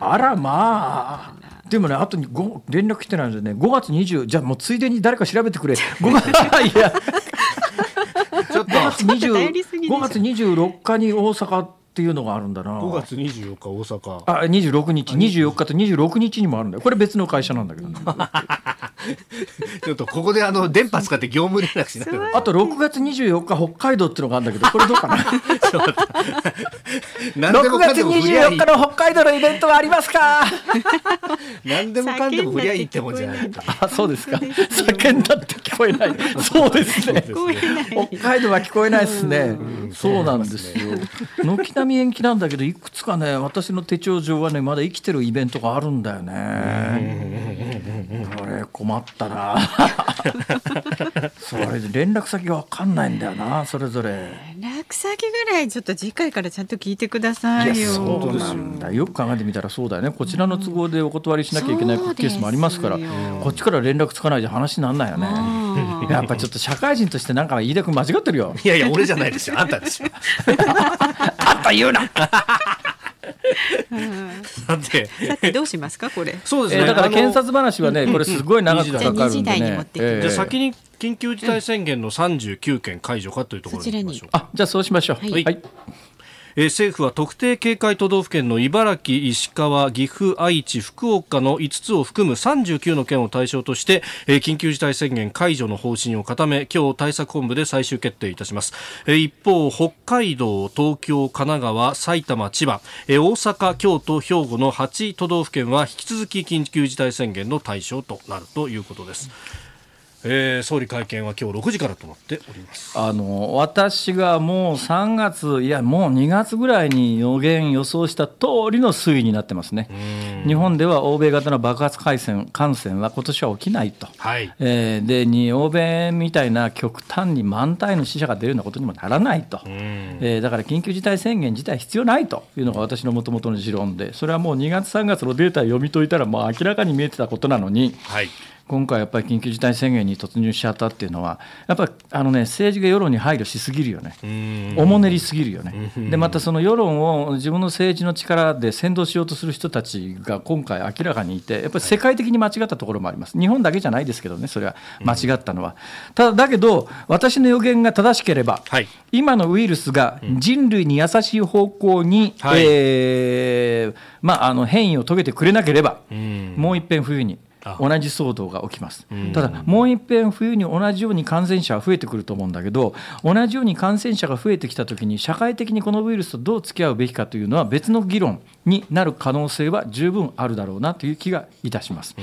あらまあでもねあとに連絡来てないのでねごがつにじゅうじゃあもうついでに誰か調べてくれごがついやちょっと 5, 月20 ごがつにじゅうろっかに大阪っていうのがあるんだな。ごがつにじゅうよっか大阪、あにじゅうろくにち、にじゅうよっかとにじゅうろくにちにもあるんだよ。これ別の会社なんだけど、ね、ちょっとここであの電波使って業務連絡しながら、あとろくがつにじゅうよっか北海道ってのがあるんだけど、これどうかな。ろくがつにじゅうよっかの北海道のイベントはありますか。何でもかんでも振りゃいいってもんじゃないか。あ、そうですか。叫んだって聞こえない。そうですね。北海道は聞こえないですね。そうなんですよ。軒並み延期なんだけど、いくつかね、私の手帳上はね、まだ生きてるイベントがあるんだよね。これ困ったな。それ連絡先が分かんないんだよな、それぞれ。連絡先ぐらいちょっと次回からちゃんと聞いてくださいよ。いや、そうなんだ。よく考えてみたらそうだよね。こちらの都合でお断りしなきゃいけないケースもありますから、こっちから連絡つかないじゃ話にならないよね。やっぱちょっと社会人としてなんか飯田君間違ってるよ。いやいや、俺じゃないですよ、あんたですよ。あんた言うな。さてさてどうしますかこれ。そうですね、えー、だから検察話はね、これすごい長くかかるんでね。じゃあ先に緊急事態宣言のさんじゅうきゅうけん解除かというところに行きましょう。あ、じゃあそうしましょう。はい、はい。えー、政府は特定警戒都道府県の茨城、石川、岐阜、愛知、福岡のいつつを含むさんじゅうきゅうの県を対象として、えー、緊急事態宣言解除の方針を固め、今日対策本部で最終決定いたします。えー、一方、北海道、東京、神奈川、埼玉、千葉、えー、大阪、京都、兵庫のはち都道府県は引き続き緊急事態宣言の対象となるということです。えー、総理会見は今日ろくじからとなっております。あの私がもうさんがつ、いやもうにがつぐらいに予言予想した通りの推移になってますね。日本では欧米型の爆発感染、感染は今年は起きないと、はい、えー、でに欧米みたいな極端に万単位の死者が出るようなことにもならないと、えー、だから緊急事態宣言自体必要ないというのが私のもともとの持論で、それはもうにがつさんがつのデータを読み解いたらもう明らかに見えてたことなのに、はい、今回やっぱり緊急事態宣言に突入しちゃったっていうのはやっぱりあのね、政治が世論に配慮しすぎるよね。おもねりすぎるよね。でまたその世論を自分の政治の力で扇動しようとする人たちが今回明らかにいて、やっぱり世界的に間違ったところもあります。日本だけじゃないですけどね、それは間違ったのは。ただだけど私の予言が正しければ、はい、今のウイルスが人類に優しい方向に、はい、えーまあ、あの変異を遂げてくれなければ、もう一遍冬に同じ騒動が起きます。ただもう一遍冬に同じように感染者は増えてくると思うんだけど、同じように感染者が増えてきたときに社会的にこのウイルスとどう付き合うべきかというのは別の議論になる可能性は十分あるだろうなという気がいたします。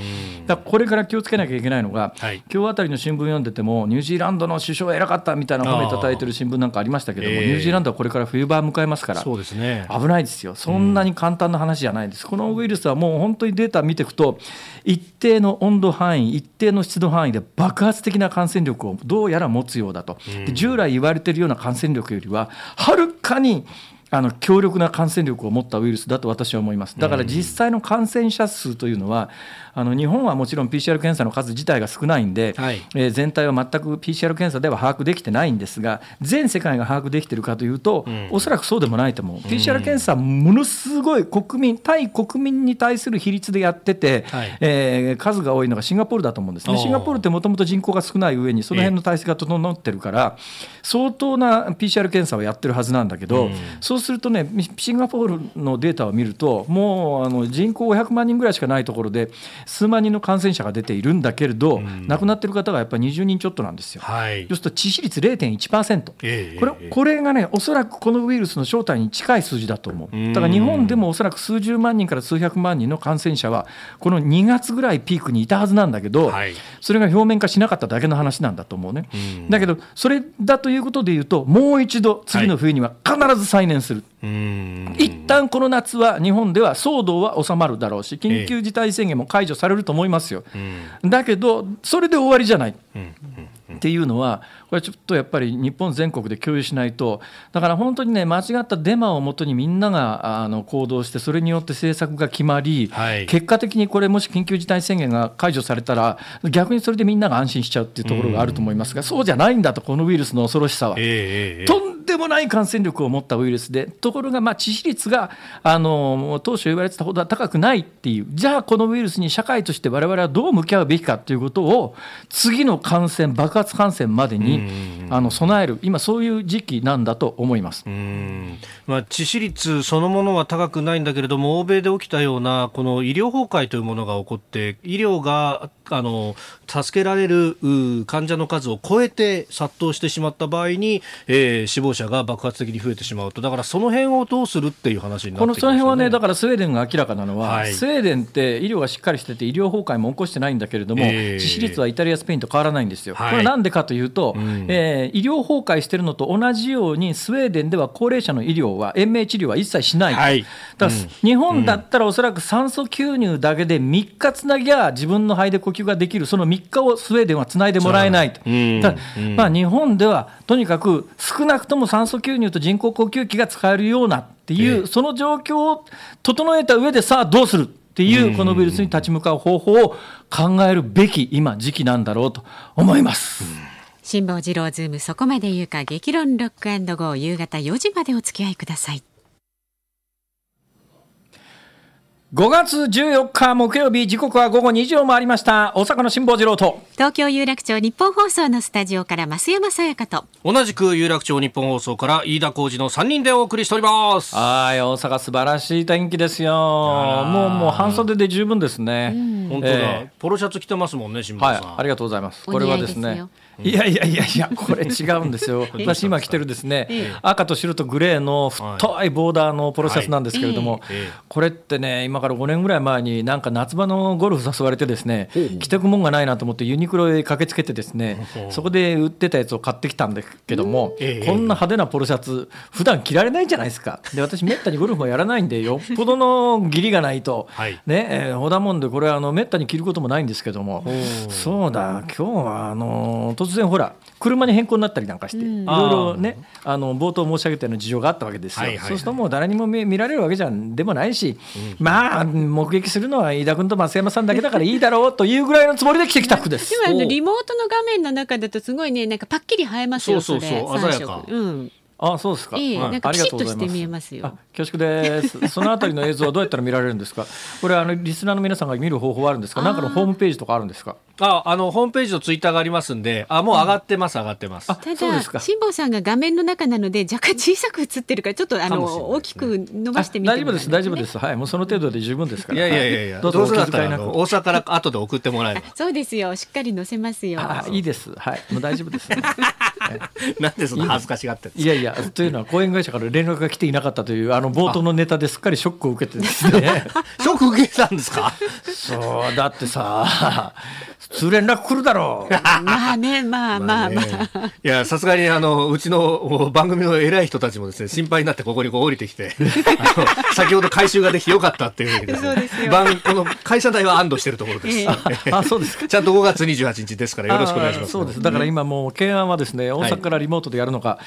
だからこれから気をつけなきゃいけないのが、はい、今日あたりの新聞読んでてもニュージーランドの首相偉かったみたいな褒めたたいてる新聞なんかありましたけども、えー、ニュージーランドはこれから冬場を迎えますから、そうですね、危ないですよ。そんなに簡単な話じゃないです。このウイルスはもう本当にデータ見ていくと、一定一定の温度範囲、一定の湿度範囲で爆発的な感染力をどうやら持つようだと。で従来言われているような感染力よりははるかにあの強力な感染力を持ったウイルスだと私は思います。だから実際の感染者数というのは、あの日本はもちろん ピーシーアール 検査の数自体が少ないんで、はい、えー、全体は全く ピーシーアール 検査では把握できてないんですが、全世界が把握できているかというと、うん、おそらくそうでもないと思う。うん、ピーシーアール 検査ものすごい国民対国民に対する比率でやってて、はい、えー、数が多いのがシンガポールだと思うんですね。シンガポールってもともと人口が少ない上にその辺の体制が整ってるから、えー、相当な ピーシーアール 検査をやってるはずなんだけど、うん、そうそうするとね、シンガポールのデータを見ると、もうあの人口ごひゃくまんにんぐらいしかないところで数万人の感染者が出ているんだけれど、うん、亡くなっている方がやっぱりにじゅうにんちょっとなんですよ。はい、要すると致死率 れいてんいちパーセント、えー、これ、これがね、おそらくこのウイルスの正体に近い数字だと思う。だから日本でもおそらく数十万人から数百万人の感染者はこのにがつぐらいピークにいたはずなんだけど、はい、それが表面化しなかっただけの話なんだと思うね。うん、だけどそれだということでいうと、もう一度次の冬には必ず再燃する。する。うーん、一旦この夏は日本では騒動は収まるだろうし、緊急事態宣言も解除されると思いますよ。えー、だけどそれで終わりじゃない、うんうんうんうん、っていうのはこれちょっとやっぱり日本全国で共有しないと。だから本当にね、間違ったデマをもとにみんながあの行動して、それによって政策が決まり、はい、結果的にこれもし緊急事態宣言が解除されたら逆にそれでみんなが安心しちゃうっていうところがあると思いますが、うん、そうじゃないんだと、このウイルスの恐ろしさは、えーえー、とんででもない感染力を持ったウイルスで、ところがまあ致死率があの当初言われてたほどは高くないっていう、じゃあこのウイルスに社会として我々はどう向き合うべきかということを次の感染爆発感染までにあの備える、今そういう時期なんだと思います。うーん、まあ、致死率そのものは高くないんだけれども、欧米で起きたようなこの医療崩壊というものが起こって、医療があの助けられる患者の数を超えて殺到してしまった場合に、えー、死亡者が爆発的に増えてしまうと、だからその辺をどうするっていう話になってきましたね。このその辺はね、だからスウェーデンが明らかなのは、はい、スウェーデンって医療がしっかりしてて医療崩壊も起こしてないんだけれども、えー、致死率はイタリアスペインと変わらないんですよ、はい、これなんでかというと、うん、えー、医療崩壊してるのと同じようにスウェーデンでは高齢者の医療は延命治療は一切しない、はい、だから、うん、日本だったらおそらく酸素吸入だけでみっかつなぎゃ自分の肺で呼吸ができる、そのみっかをスウェーデンはつないでもらえないと、うん、ただ、うん、まあ、日本ではとにかく少なくとも酸素吸入と人工呼吸器が使えるようなっていう、えー、その状況を整えた上でさあどうするっていう、うん、このウイルスに立ち向かう方法を考えるべき今時期なんだろうと思います、うん、辛坊治郎ズームそこまで言うか、激論ロック&ゴー、夕方よじまでお付き合いください。ごがつじゅうよっか木曜日、時刻はごごにじを回りました。大阪の辛坊治郎と東京有楽町日本放送のスタジオから増山さやかと、同じく有楽町日本放送から飯田浩司のさんにんでお送りしております。はい、大阪素晴らしい天気ですよ。もうもう半袖で十分ですね、うん、えー、本当だ、ポロシャツ着てますもんね辛坊さん、はい、ありがとうございます。これはですね、いやいやいやいや、これ違うんですよ私今着てるですね、ええ、赤と白とグレーの太いボーダーのポロシャツなんですけれども、はい、ええ、これってね、今からごねんぐらい前になんか夏場のゴルフ誘われてですね、着てくもんがないなと思ってユニクロへ駆けつけてですね、そこで売ってたやつを買ってきたんですけども、ええ、こんな派手なポロシャツ普段着られないじゃないですか。で、私めったにゴルフもやらないんでよっぽどの義理がないと、はい、ね、えー、ほだもんでこれあのめったに着ることもないんですけども、そうだ、今日はあのー、突然ほら車に変更になったりなんかして、うん、いろいろね、あの冒頭申し上げたような事情があったわけですよ、はいはいはい、そうするともう誰にも 見, 見られるわけじゃんでもないし、うん、まあ目撃するのは飯田君と松山さんだけだからいいだろうというぐらいのつもりで来てきた服ですでもあのリモートの画面の中だとすごいね、なんかパッキリ映えますよ。そうそうそう、鮮やか、うん、ああそうですか、いい、なんかピシッとして見えますよ。あ、恐縮です。そのあたりの映像はどうやったら見られるんですかこれあのリスナーの皆さんが見る方法はあるんですか、なんかのホームページとかあるんですか。ああ、のホームページとツイッターがありますんで、あ、もう上がってます、うん、上がってます。あ、ただ辛坊さんが画面の中なので若干小さく映ってるから、ちょっとあの、ね、大きく伸ばしてみてもらって、ね、大丈夫です大丈夫です、はい、もうその程度で十分ですからいやいやいやいや、どうぞお気遣いなく。大阪から後で送ってもらえるそうですよ、しっかり載せますよ。あ、いいです、はい、もう大丈夫です、ねはい、なんでそんな恥ずかしがってるんですか。いやいやというのは講演会社から連絡が来ていなかったというあの冒頭のネタですっかりショックを受けてですねショック受けたんですかそうだってさ普通連絡来るだろうまあね、まあまあまあ、いや、さすがにあのうちの番組の偉い人たちもですね、心配になってここにこう降りてきてあの先ほど回収ができてよかったっていう風にですね、そうですよ、番この会社代は安堵してるところです、えー、あ、そうですかちゃんとごがつにじゅうはちにちですからよろしくお願いします。そうです、だから今もう懸案はですね、大阪からリモートでやるのか、はい、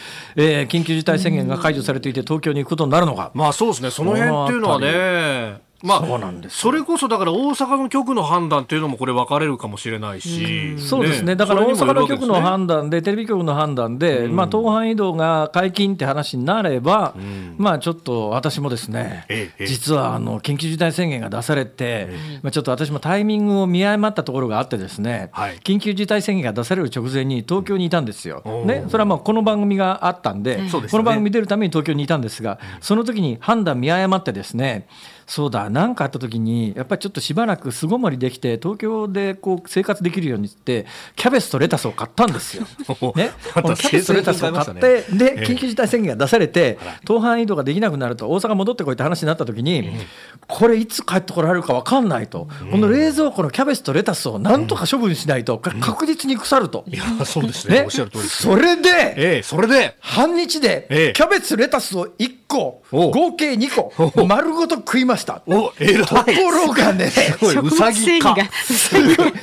えー緊急事態宣言が解除されていて東京に行くことになるのか、まあそうですね、その辺っていうのはね、まあ、そうなんです。それこそだから大阪の局の判断というのもこれ分かれるかもしれないし、うん、そうですね、だから大阪の局の判断で、ね、テレビ局の判断で、うん、まあ、東阪移動が解禁って話になれば、うん、まあちょっと私もですね、ええ、実はあの緊急事態宣言が出されて、ええ、まあ、ちょっと私もタイミングを見誤ったところがあってですね、はい、緊急事態宣言が出される直前に東京にいたんですよ、うん、ね、それはまあこの番組があったんで、うん、この番組出るために東京にいたんですが、その時に判断見誤ってですね、そうだ、何かあった時にやっぱりちょっとしばらく巣ごもりできて東京でこう生活できるようにってキャベツとレタスを買ったんですよ、ね、ま、キャベツとレタスを買ってで緊急事態宣言が出されて東阪移動ができなくなると大阪戻ってこいって話になった時に、これいつ帰ってこられるか分かんないと、この冷蔵庫のキャベツとレタスをなんとか処分しないと確実に腐ると、いや、そうですね、おっしゃる通りです。それでそれで半日でキャベツレタスをいっこ合計にこ丸ごと食いました。お、えらい。ところがね、うさぎか。すごい。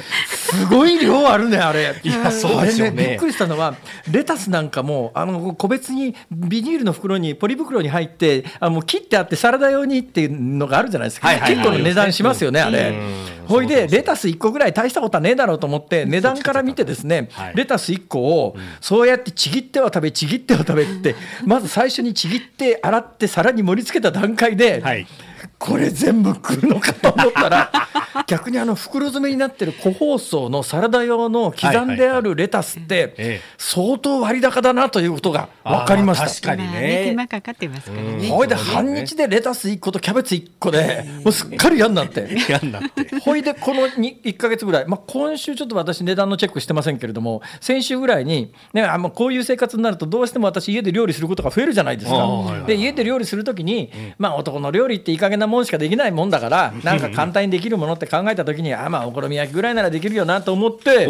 すごい量あるねあれ。いやそうですよね。びっくりしたのはレタスなんかもあの個別にビニールの袋にポリ袋に入ってあもう切ってあってサラダ用にっていうのがあるじゃないですか、はいはいはい、結構の値段しますよね、うん、あれ、うん、ほいでレタスいっこぐらい大したことはねえだろうと思って値段から見てですね、はい、レタスいっこをそうやってちぎっては食べちぎっては食べってまず最初にちぎって洗って皿に盛り付けた段階で、はい、これ全部食うのかと思ったら逆にあの袋詰めになってる個包装のサラダ用の刻んであるレタスって相当割高だなということが分かりました。確かにね、手間かかってますからね。ほいで半日でレタスいっことキャベツいっこでもうすっかり嫌になってほいでこのいっかげつぐらい、まあ、今週ちょっと私値段のチェックしてませんけれども先週ぐらいに、ね、あもうこういう生活になるとどうしても私家で料理することが増えるじゃないですか。で家で料理するときに、まあ、男の料理っていい加減なもんしかできないもんだからなんか簡単にできるものって考えたときにあ、まあ、お好み焼きぐらいならできるよなと思って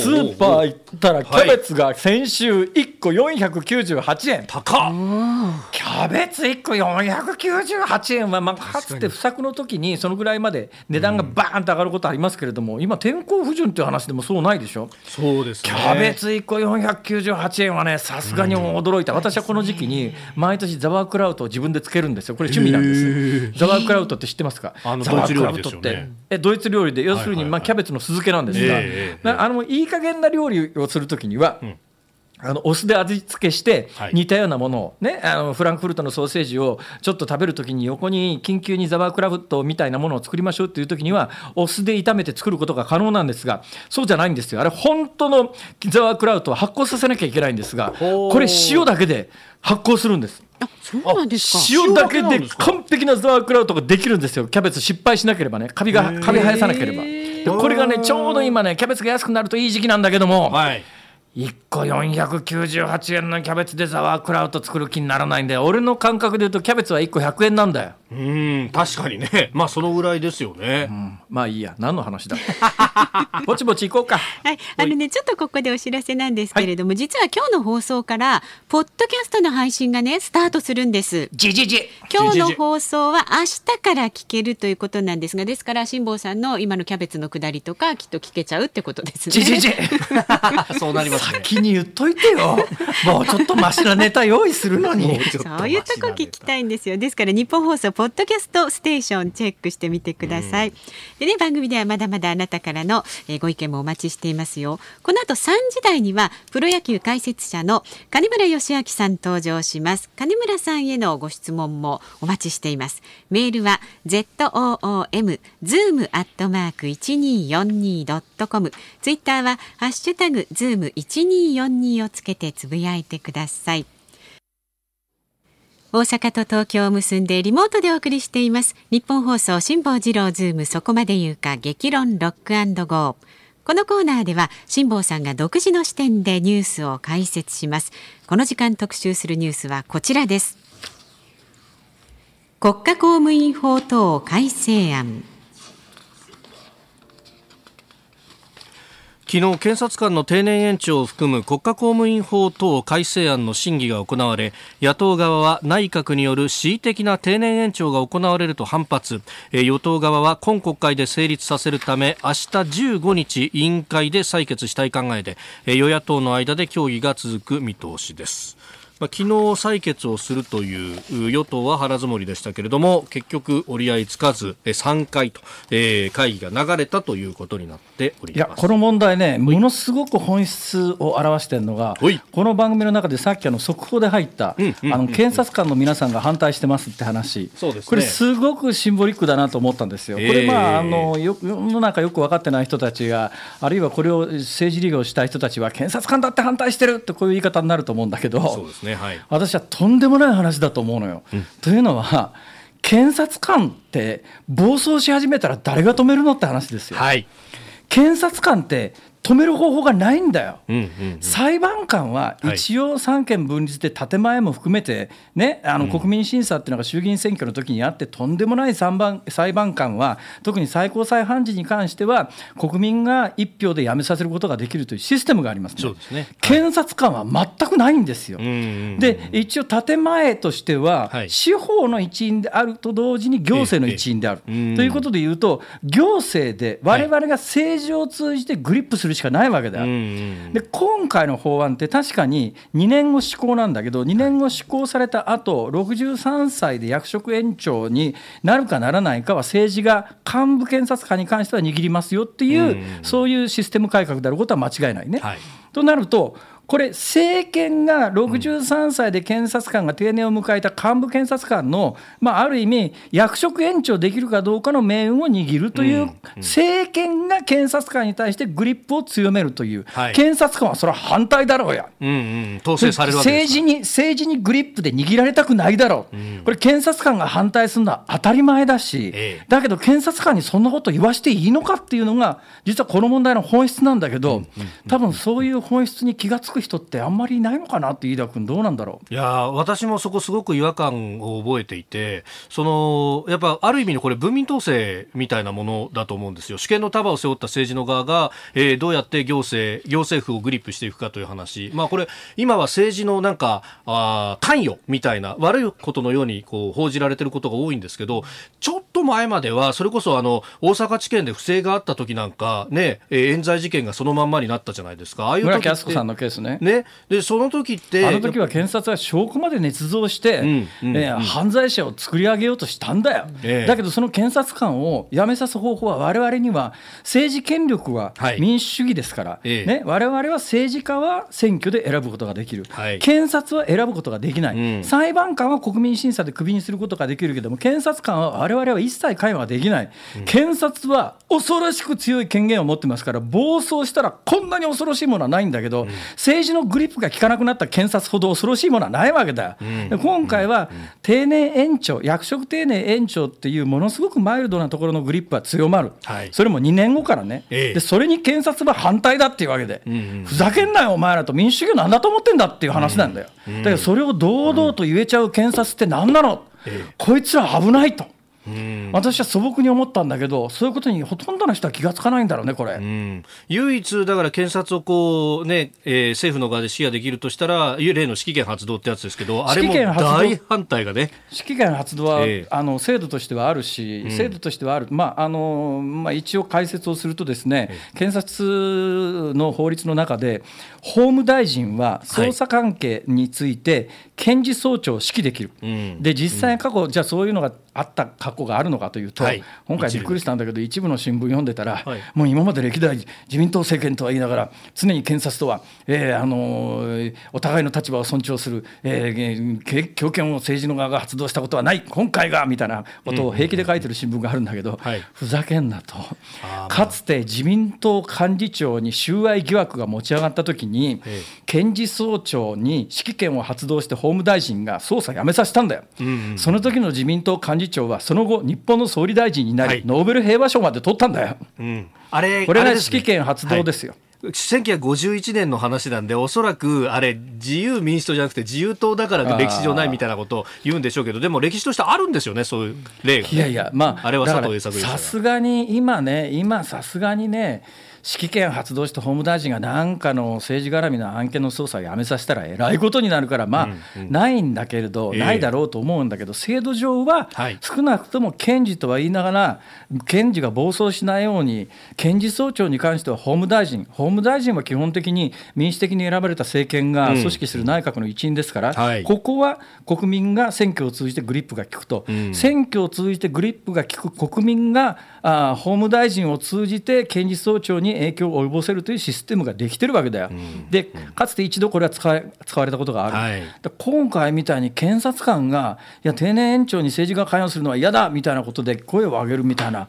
スーパー行ったらキャベツが先週いっこよんひゃくきゅうじゅうはちえん、高っ。キャベツいっこよんひゃくきゅうじゅうはちえんは、まあ、かつて不作の時にそのぐらいまで値段がバーンと上がることありますけれども、今天候不順という話でもそうないでしょ。そうですね、キャベツいっこよんひゃくきゅうじゅうはちえんはねさすがに驚いた。私はこの時期に毎年ザワークラウトを自分でつけるんですよ。これ趣味なんです。ザワークラウトって知ってますか？あのザワークラウトってえドイツ料理で要するにまあキャベツの酢漬けなんですが、はいはいえーえー、あのいい加減な料理をするときには、うんあのお酢で味付けして似たようなものを、ね、あのフランクフルトのソーセージをちょっと食べるときに横に緊急にザワークラウトみたいなものを作りましょうというときにはお酢で炒めて作ることが可能なんですが、そうじゃないんですよ。あれ本当のザワークラウトは発酵させなきゃいけないんですが、これ塩だけで発酵するんです。あ、そうなんですか。塩だけで完璧なザワークラウトができるんですよ。キャベツ失敗しなければね、カビがカビ生やさなければ。でこれがねちょうど今ねキャベツが安くなるといい時期なんだけども、はいいっこよんひゃくきゅうじゅうはちえんのキャベツでザワークラウト作る気にならないんで、俺の感覚で言うとキャベツはいっこひゃくえんなんだよ。うーん確かにね、まあそのぐらいですよね、うん、まあいいや何の話だぼちぼち行こうか、はい、あのねちょっとここでお知らせなんですけれども、はい、実は今日の放送からポッドキャストの配信がねスタートするんです。じじじ今日の放送は明日から聞けるということなんですが、ですから辛坊さんの今のキャベツのくだりとかきっと聞けちゃうってことですね。じじじそうなります。先に言っといてよもうちょっとマシなネタ用意するのにそういうとこ聞きたいんですよ。ですから日本放送ポッドキャストステーションチェックしてみてください。で、ね、番組ではまだまだあなたからのご意見もお待ちしていますよ。この後さんじ台にはプロ野球解説者の金村義明さん登場します。金村さんへのご質問もお待ちしています。メールは ズーム アットマーク いちにーよんにー ドットコム、 ツイッターはハッシュタグ ズーム いちにーよんにーいちにーよんにーをつけてつぶやいてください。大阪と東京を結んでリモートでお送りしています日本放送辛坊治郎ズームそこまで言うか激論ロック&ゴー。このコーナーでは辛坊さんが独自の視点でニュースを解説します。この時間特集するニュースはこちらです。国家公務員法等改正案。昨日検察官の定年延長を含む国家公務員法等改正案の審議が行われ、野党側は内閣による恣意的な定年延長が行われると反発、与党側は今国会で成立させるため明日じゅうごにち委員会で採決したい考えで、与野党の間で協議が続く見通しです。昨日採決をするという与党は腹積もりでしたけれども、結局折り合いつかずさんかいと、えー、会議が流れたということになっております。いやこの問題ねものすごく本質を表しているのが、この番組の中でさっきあの速報で入った、うんうんうんうん、あの検察官の皆さんが反対してますって話、そうですね、これすごくシンボリックだなと思ったんですよ。これ、まあ、あの世の中よく分かってない人たちが、あるいはこれを政治利用した人たちは検察官だって反対してるってこういう言い方になると思うんだけど、そうですね、はい、私はとんでもない話だと思うのよ、うん、というのは検察官って暴走し始めたら誰が止めるのって話ですよ、はい、検察官って止める方法がないんだよ、うんうんうん、裁判官は一応三権分立で建前も含めて、ね、あの国民審査っていうのが衆議院選挙の時にあって、とんでもないさんばん裁判官は特に最高裁判事に関しては国民が一票で辞めさせることができるというシステムがありますね。そうですね、はい、検察官は全くないんですよ、うんうんうん、で一応建前としては司法の一員であると同時に行政の一員である、ええ、ということでいうと行政で我々が政治を通じてグリップするしかないわけだよ、うんうん、で今回の法案って確かににねんご施行なんだけど、にねんご施行された後ろくじゅうさんさいで役職延長になるかならないかは政治が幹部検察官に関しては握りますよっていう、うんうん、そういうシステム改革であることは間違いないね、はい、となるとこれ政権がろくじゅうさんさいで検察官が定年を迎えた幹部検察官の、まあ、ある意味役職延長できるかどうかの命運を握るという、うん、政権が検察官に対してグリップを強めるという、はい、検察官はそれは反対だろうや、うんうん、統制されるわけです。政治に、政治にグリップで握られたくないだろう、うん、これ検察官が反対するのは当たり前だし、ええ、だけど検察官にそんなこと言わしていいのかっていうのが実はこの問題の本質なんだけど、うんうんうん、多分そういう本質に気がつく人ってあんまりいないのかなって、飯田君どうなんだろう。いや私もそこすごく違和感を覚えていて、そのやっぱある意味のこれ文民統制みたいなものだと思うんですよ。主権の束を背負った政治の側が、えー、どうやって行政行政府をグリップしていくかという話、まあ、これ今は政治のなんかあ関与みたいな悪いことのようにこう報じられていることが多いんですけど、ちょっと前まではそれこそあの大阪地検で不正があった時なんか、ねえー、冤罪事件がそのまんまになったじゃないですか。ああいう時って村木厚子さんのケースねね、でその時ってあの時は検察は証拠まで捏造して、うんうんうんえー、犯罪者を作り上げようとしたんだよ、ええ、だけどその検察官を辞めさす方法は我々には政治権力は民主主義ですから、はいええね、我々は政治家は選挙で選ぶことができる、はい、検察は選ぶことができない、うん、裁判官は国民審査でクビにすることができるけども検察官は我々は一切関与ができない、うん、検察は恐ろしく強い権限を持ってますから暴走したらこんなに恐ろしいものはないんだけど、うん政治のグリップが効かなくなった検察ほど恐ろしいものはないわけだ、うん、今回は定年延長役職定年延長っていうものすごくマイルドなところのグリップは強まる、はい、それもにねんごからね、ええ、でそれに検察は反対だっていうわけで、うんうん、ふざけんなよお前らと民主主義なんだと思ってんだっていう話なんだよ、うんうん、だからそれを堂々と言えちゃう検察って何なの、ええ、こいつら危ないとうん、私は素朴に思ったんだけどそういうことにほとんどの人は気がつかないんだろうねこれ、うん、唯一だから検察をこう、ねえー、政府の側で視野できるとしたら例の指揮権発動ってやつですけどあれも大反対がね指揮権発動は、えー、あの制度としてはあるし制度としてはある、うんまああのまあ、一応解説をするとですね、えー、検察の法律の中で法務大臣は捜査関係について、はい、検事総長を指揮できる、うん、で実際過去、うん、じゃあそういうのがあった過去があるのかというと、はい、今回びっくりしたんだけど一部の新聞読んでたら、はい、もう今まで歴代自民党政権とは言いながら常に検察とは、えーあのー、お互いの立場を尊重する、えー、強権を政治の側が発動したことはない今回がみたいなことを平気で書いてる新聞があるんだけど、うんうんうんはい、ふざけんなとかつて自民党幹事長に収賄疑惑が持ち上がった時に、えー、検事総長に指揮権を発動して法務大臣が捜査やめさせたんだよ、うんうん、その時の自民党幹事長はその後日本の総理大臣になり、はい、ノーベル平和賞まで取ったんだよ、うん、あれこれが指揮権発動ですよ、はいせんきゅうひゃくごじゅういちねんの話なんでおそらくあれ自由民主党じゃなくて自由党だから歴史上ないみたいなことを言うんでしょうけどでも歴史としてあるんですよねそういう例が、ね、いやいやまああれは佐藤栄作ですからさすがに今ね今さすがにね指揮権発動して法務大臣が何かの政治絡みの案件の捜査をやめさせたらえらいことになるからまあ、うんうん、ないんだけれど、えー、ないだろうと思うんだけど制度上は少なくとも検事とは言いながら検事が暴走しないように検事総長に関しては法務大臣法務大臣は基本的に民主的に選ばれた政権が組織する内閣の一員ですから、うんはい、ここは国民が選挙を通じてグリップが効くと、うん、選挙を通じてグリップが効く国民があ法務大臣を通じて検事総長に影響を及ぼせるというシステムができてるわけだよ、うん、でかつて一度これは 使, 使われたことがある、はい、だ今回みたいに検察官がいや定年延長に政治が関与するのは嫌だみたいなことで声を上げるみたいな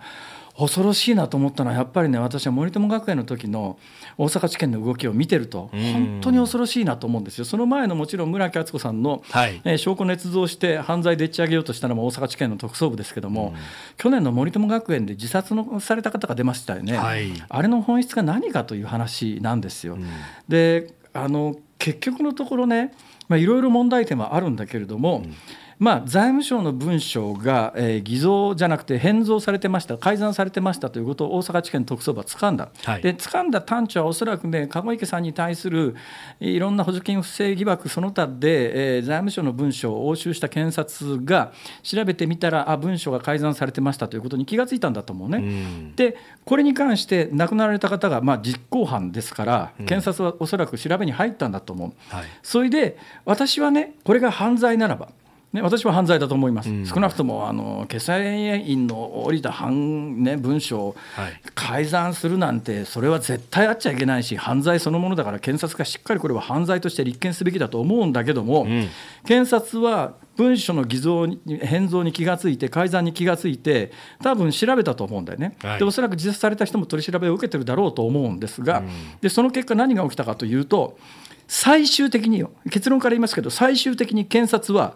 恐ろしいなと思ったのはやっぱりね、私は森友学園の時の大阪地検の動きを見てると本当に恐ろしいなと思うんですよ。その前のもちろん村木厚子さんの、はいえー、証拠捏造して犯罪でっち上げようとしたのも大阪地検の特捜部ですけども、うん、去年の森友学園で自殺のされた方が出ましたよね、はい、あれの本質が何かという話なんですよ、うん、であの結局のところね、まあ、いろいろ問題点はあるんだけれども、うんまあ、財務省の文書が、えー、偽造じゃなくて変造されてました改ざんされてましたということを大阪地検特捜部は掴んだ、はい、で掴んだ端緒はおそらくね籠池さんに対するいろんな補助金不正疑惑その他で、えー、財務省の文書を押収した検察が調べてみたらあ文書が改ざんされてましたということに気がついたんだと思うね、うん、でこれに関して亡くなられた方が、まあ、実行犯ですから検察はおそらく調べに入ったんだと思う、うんはい、それで私はねこれが犯罪ならばね、私は犯罪だと思います、うん、少なくともあの決裁員の降りた、ね、文書を改ざんするなんてそれは絶対あっちゃいけないし犯罪そのものだから検察がしっかりこれは犯罪として立件すべきだと思うんだけども、うん、検察は文書の偽造に変造に気がついて改ざんに気がついて多分調べたと思うんだよね、はい、でおそらく自殺された人も取り調べを受けてるだろうと思うんですが、うん、でその結果何が起きたかというと最終的に結論から言いますけど最終的に検察は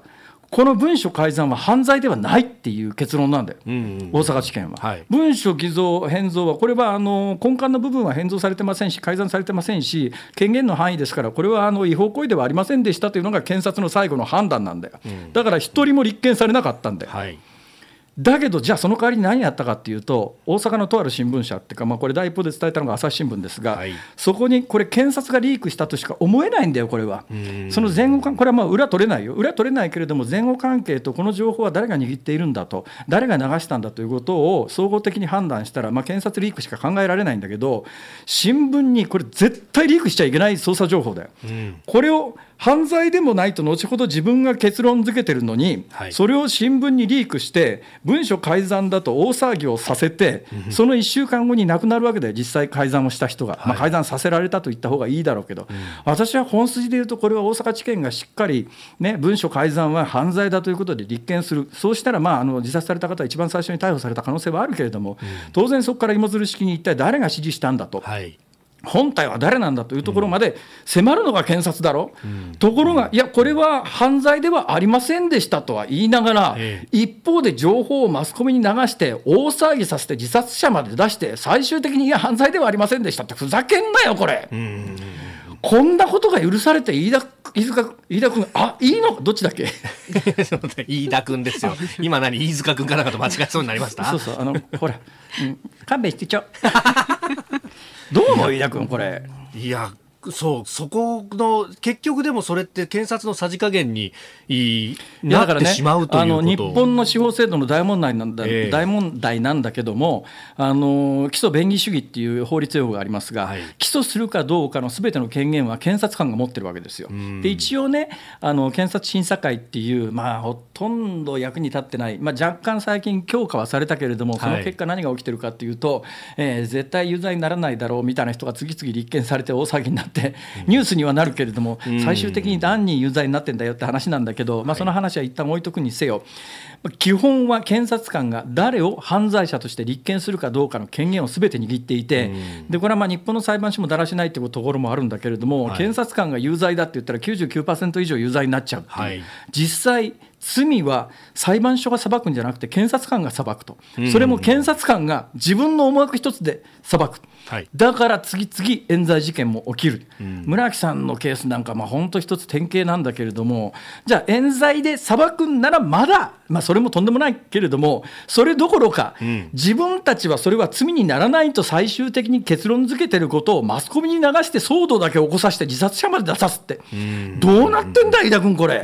この文書改ざんは犯罪ではないっていう結論なんだよ、うんうんうん、大阪地検は、はい、文書偽造変造はこれはあの根幹の部分は変造されてませんし改ざんされてませんし権限の範囲ですからこれはあの違法行為ではありませんでしたというのが検察の最後の判断なんだよ、うん、だから一人も立件されなかったんだよ、うんはいだけどじゃあその代わりに何やったかっていうと大阪のとある新聞社っていうか、まあ、これ第一報で伝えたのが朝日新聞ですが、はい、そこにこれ検察がリークしたとしか思えないんだよこれはその前後関これはまあ裏取れないよ裏取れないけれども前後関係とこの情報は誰が握っているんだと誰が流したんだということを総合的に判断したら、まあ、検察リークしか考えられないんだけど新聞にこれ絶対リークしちゃいけない捜査情報だよこれを犯罪でもないと後ほど自分が結論付けてるのに、はい、それを新聞にリークして文書改ざんだと大騒ぎをさせて、うん、そのいっしゅうかんごに亡くなるわけで実際改ざんをした人が、はいまあ、改ざんさせられたと言った方がいいだろうけど、うん、私は本筋でいうとこれは大阪地検がしっかり、ね、文書改ざんは犯罪だということで立件するそうしたら、まあ、あの自殺された方は一番最初に逮捕された可能性はあるけれども、うん、当然そこから芋づる式に一体誰が指示したんだと、はい本体は誰なんだというところまで迫るのが検察だろ、うん、ところがいやこれは犯罪ではありませんでしたとは言いながら、ええ、一方で情報をマスコミに流して大騒ぎさせて自殺者まで出して最終的にいや犯罪ではありませんでしたってふざけんなよこれ、うんうんうん、こんなことが許されて飯田飯塚飯田君あいいのどっちだっけ飯田君ですよ今何飯塚君かなんかと間違えそうになりましたそうそうあのほら、うん、勘弁してちょどうも飯田君これいやそうそこの結局でもそれって検察のさじ加減になってしまうということ、ね、あの日本の司法制度の大問題なんだ、えー、大問題なんだけどもあの基礎便宜主義っていう法律用語がありますが、はい、起訴するかどうかのすべての権限は検察官が持ってるわけですよで一応ねあの検察審査会っていう、まあ、ほとんど役に立ってない、まあ、若干最近強化はされたけれどもその結果何が起きてるかっていうと、はいえー、絶対有罪にならないだろうみたいな人が次々立件されて大騒ぎになってニュースにはなるけれども最終的に何人有罪になってんだよって話なんだけど、まあ、その話は一旦置いとくにせよ基本は検察官が誰を犯罪者として立件するかどうかの権限を全て握っていてでこれはまあ日本の裁判所もだらしないというところもあるんだけれども検察官が有罪だって言ったら きゅうじゅうきゅうパーセント 以上有罪になっちゃうっていう実際罪は裁判所が裁くんじゃなくて検察官が裁くとそれも検察官が自分の思惑一つで裁く、はい、だから次々冤罪事件も起きる、うん、村木さんのケースなんかまあ本当一つ典型なんだけれどもじゃあ冤罪で裁くんならまだ、まあ、それもとんでもないけれどもそれどころか、うん、自分たちはそれは罪にならないと最終的に結論付けてることをマスコミに流して騒動だけ起こさせて自殺者まで出さすって、うん、どうなってんだ飯田君これ、うん、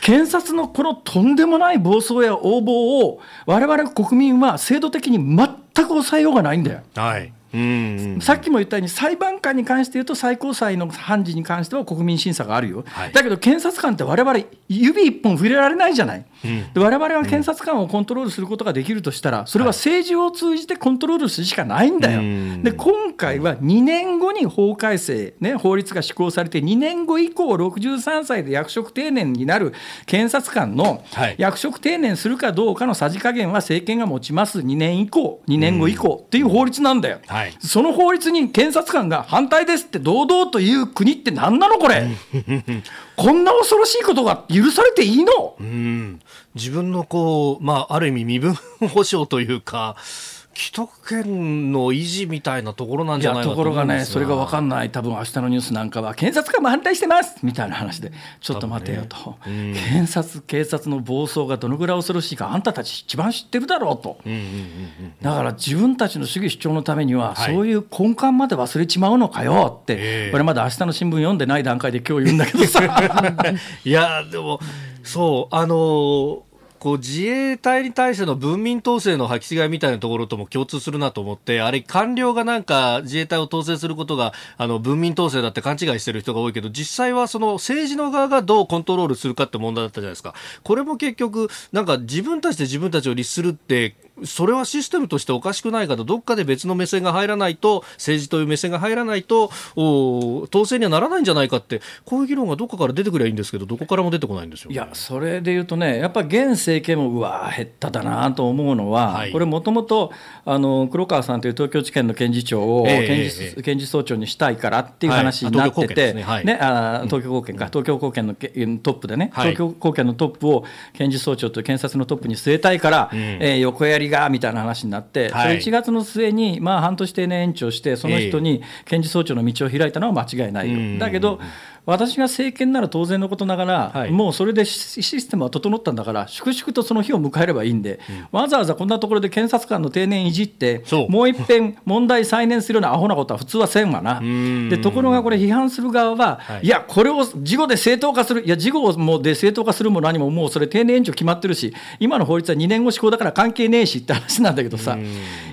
検察のこのとんでもない暴走や横暴を我々国民は制度的に全く抑えようがないんだよ、はいうん、さっきも言ったように裁判官に関して言うと最高裁の判事に関しては国民審査があるよ、はい、だけど検察官って我々指一本触れられないじゃないで我々は検察官をコントロールすることができるとしたら、それは政治を通じてコントロールするしかないんだよ、はい、で今回はにねんごに法改正、ね、法律が施行されてにねんご以降ろくじゅうさんさいで役職定年になる検察官の役職定年するかどうかのさじ加減は政権が持ちますにねん以降にねんご以降っていう法律なんだよ、はい、その法律に検察官が反対ですって堂々という国って何なのこれこんな恐ろしいことが許されていいの？うん、自分のこう、まあ、ある意味身分保障というか既得権の維持みたいなところなんじゃないかと思うんですが、ところがね、それが分かんない。多分明日のニュースなんかは検察官も反対してますみたいな話で、ちょっと待てよと、ね、うん、検察警察の暴走がどのぐらい恐ろしいかあんたたち一番知ってるだろうと、うんうんうんうん、だから自分たちの主義主張のためには、はい、そういう根幹まで忘れちまうのかよって、えー、これまだ明日の新聞読んでない段階で今日言うんだけどさいやでもそうあのーこう自衛隊に対しての文民統制の履き違いみたいなところとも共通するなと思って、あれ官僚がなんか自衛隊を統制することがあの文民統制だって勘違いしてる人が多いけど、実際はその政治の側がどうコントロールするかって問題だったじゃないですか。これも結局なんか自分たちで自分たちを律するってそれはシステムとしておかしくないかと、どっかで別の目線が入らないと、政治という目線が入らないと統制にはならないんじゃないかって、こういう議論がどっかから出てくればいいんですけど、どこからも出てこないんですよ、ね、いやそれでいうとね、やっぱり現政権もうわー減っただなと思うのは、はい、これもともと黒川さんという東京地検の検事長を検事、えーえー、検事総長にしたいからっていう話になってて、東京高検か、東京高検のけトップでね、はい、東京高検のトップを検事総長という検察のトップに据えたいから、うん、えー、横やりがみたいな話になって、はい、それいちがつの末に、まあ、半年定年延長して、その人に検事総長の道を開いたのは間違いないよ、うん、だけど私が政権なら当然のことながら、はい、もうそれでシステムは整ったんだから粛々とその日を迎えればいいんで、うん、わざわざこんなところで検察官の定年いじってもう一遍問題再燃するようなアホなことは普通はせんわなで、ところがこれ批判する側は、はい、いやこれを事後で正当化する、いや事後もで正当化するも何ももうそれ定年延長決まってるし、今の法律はにねんご施行だから関係ねえしって話なんだけどさ、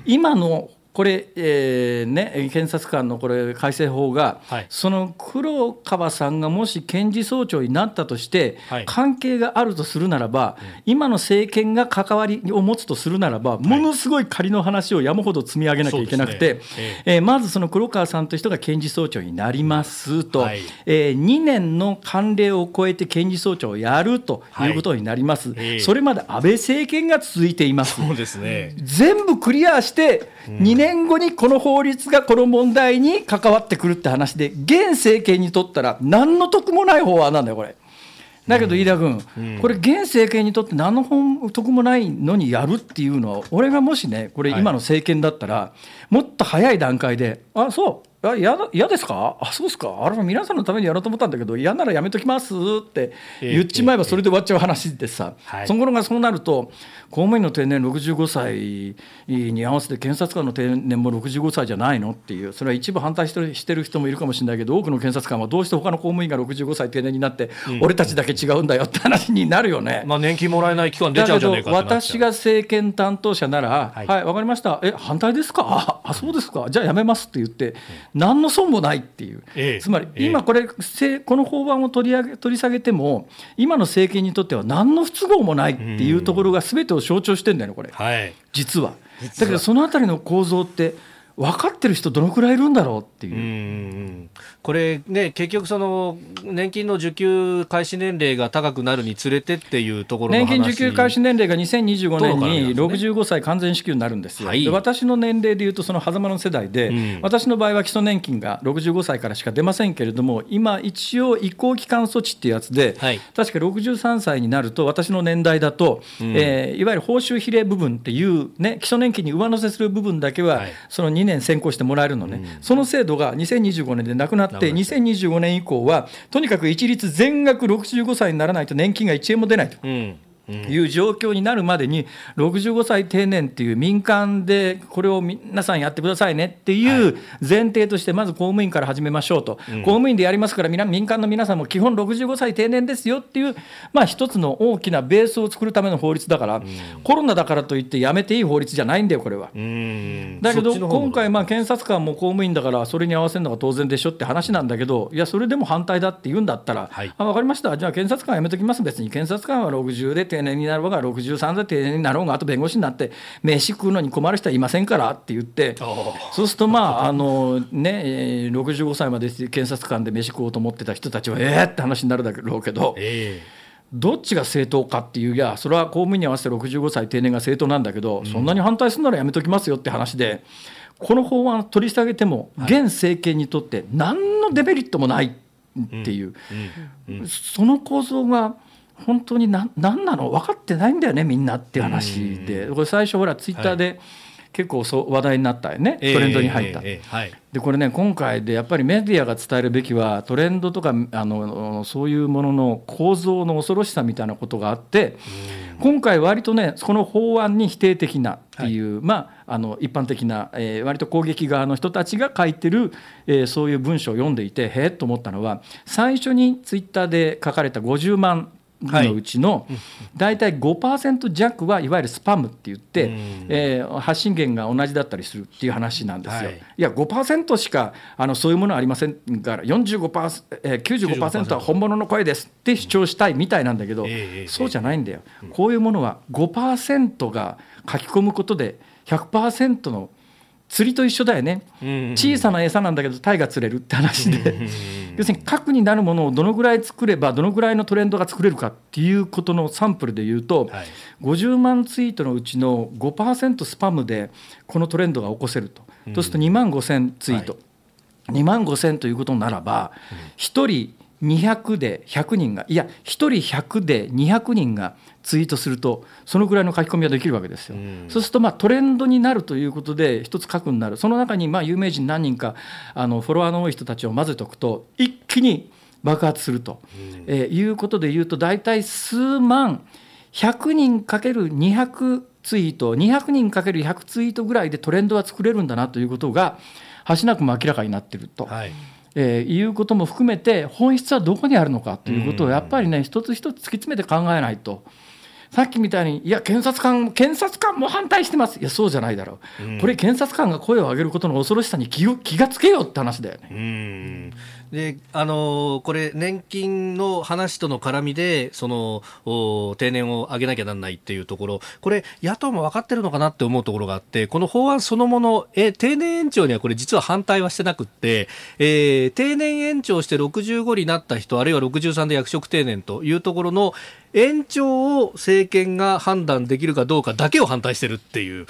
今のこれ、えーね、検察官のこれ改正法が、はい、その黒川さんがもし検事総長になったとして、はい、関係があるとするならば、うん、今の政権が関わりを持つとするならば、ものすごい仮の話を山ほど積み上げなきゃいけなくて、はい、そうですね。えー、まずその黒川さんという人が検事総長になりますと、はい、えー、にねんの慣例を超えて検事総長をやるということになります、はい、それまで安倍政権が続いています。そうですね。全部クリアしてにねんにねんごにこの法律がこの問題に関わってくるって話で、現政権にとったら何の得もない法案なんだよこれ。だけど飯田君、うんうん、これ現政権にとって何の得もないのにやるっていうのは、俺がもしねこれ今の政権だったら、はい、もっと早い段階で、あそう嫌ですか、あそうですか、あれ皆さんのためにやろうと思ったんだけど嫌ならやめときますって言っちまえばそれで終わっちゃう話でさ、えーえー、その頃がそうなると公務員の定年ろくじゅうごさいに合わせて検察官の定年もろくじゅうごさいじゃないのっていう、それは一部反対してる人もいるかもしれないけど、多くの検察官はどうして他の公務員がろくじゅうごさい定年になって、うん、俺たちだけ違うんだよって話になるよね、まあ、年金もらえない期間出ちゃうじゃねえかってなっちゃう。だけど私が政権担当者なら、はい、はい、わかりました、え反対ですか、あそうですか、じゃあやめますって言って、うん、何の損もないっていう、ええ、つまり今これ、ええ、この法案を取り上げ、取り下げても今の政権にとっては何の不都合もないっていうところが全てを象徴してるんだよねこれ、はい、実はだけどそのあたりの構造って分かってる人どのくらいいるんだろうっていう。うーん、これね結局その年金の受給開始年齢が高くなるにつれてっていうところの話、年金受給開始年齢がにせんにじゅうごねんにろくじゅうごさい完全支給になるんですよ、はい、で私の年齢でいうとその狭間の世代で、うん、私の場合は基礎年金がろくじゅうごさいからしか出ませんけれども、今一応移行期間措置っていうやつで、はい、確かろくじゅうさんさいになると私の年代だと、うん、えー、いわゆる報酬比例部分っていう、ね、基礎年金に上乗せする部分だけは、はい、そのにねん先行してもらえるのね、うん、その制度がにせんにじゅうごねんでなくなって、にせんにじゅうごねん以降はとにかく一律全額ろくじゅうごさいにならないと年金がいちえんも出ないと、うんうん、いう状況になるまでにろくじゅうごさい定年っていう民間でこれを皆さんやってくださいねっていう前提として、まず公務員から始めましょうと、うん、公務員でやりますから民間の皆さんも基本ろくじゅうごさい定年ですよっていう、まあ、一つの大きなベースを作るための法律だから、うん、コロナだからといってやめていい法律じゃないんだよこれは、うん、だけど今回まあ検察官も公務員だからそれに合わせるのが当然でしょって話なんだけど、いやそれでも反対だって言うんだったら、はい、あ分かりました、じゃあ検察官やめときます、別に検察官はろくじゅうで定年になろうがろくじゅうさんさいで定年になろうがあと弁護士になって飯食うのに困る人はいませんからって言って、そうするとまああのねろくじゅうごさいまで検察官で飯食おうと思ってた人たちはえーって話になるだろうけど、どっちが正当かっていう、いやそれは公務員に合わせてろくじゅうごさい定年が正当なんだけど、そんなに反対するならやめときますよって話で、この法案を取り下げても現政権にとって何のデメリットもないっていう、その構造が本当に何なの分かってないんだよねみんなっていう話で、これ最初ほらツイッターで結構そう話題になったよね、トレンドに入った。でこれね今回でやっぱりメディアが伝えるべきはトレンドとかあのそういうものの構造の恐ろしさみたいなことがあって、今回割とねこの法案に否定的なっていう、はい、まあ、あの一般的な、えー、割と攻撃側の人たちが書いてる、えー、そういう文章を読んでいてへえと思ったのは、最初にツイッターで書かれたごじゅうまんのうちのだいたい ごパーセント 弱はいわゆるスパムって言って、えー、発信源が同じだったりするっていう話なんですよ、はい、いや ごパーセント しかあのそういうものはありませんから よんじゅうごパーセント、えー、きゅうじゅうごパーセント は本物の声ですって主張したいみたいなんだけど、うん、そうじゃないんだよ、うん、こういうものは ごパーセント が書き込むことで ひゃくパーセント の釣りと一緒だよね、うんうんうん、小さな餌なんだけどタイが釣れるって話で、うんうんうん、要するに核になるものをどのぐらい作ればどのぐらいのトレンドが作れるかっていうことのサンプルでいうと、はい、ごじゅうまんツイートのうちの ごパーセント スパムでこのトレンドが起こせると、うん、そうするとにまんごせんツイート、はい、にまんごせんということならば、うん、ひとりにひゃくでひゃくにんが、いやひとりひゃくでにひゃくにんがツイートするとそのぐらいの書き込みができるわけですよ、うん、そうするとまあトレンドになるということで一つ核になる、その中にまあ有名人何人かあのフォロワーの多い人たちを混ぜておくと一気に爆発すると、うん、えー、いうことでいうとだいたい数万ひゃくにん ×にひゃく ツイートにひゃくにん ×ひゃく ツイートぐらいでトレンドは作れるんだなということがはしなくも明らかになっていると、はい、えー、いうことも含めて本質はどこにあるのかということをやっぱりね一つ一つ突き詰めて考えないと、さっきみたいにいや検察官検察官も反対してます、いやそうじゃないだろう、うん、これ検察官が声を上げることの恐ろしさに気を気がつけよって話だよね、うん、であのこれ年金の話との絡みでその定年を上げなきゃなんないっていうところ、これ野党も分かってるのかなって思うところがあって、この法案そのものえ定年延長にはこれ実は反対はしてなくって、えー、定年延長してろくじゅうごになった人あるいはろくじゅうさんで役職定年というところの延長を政権が判断できるかどうかだけを反対してるっていう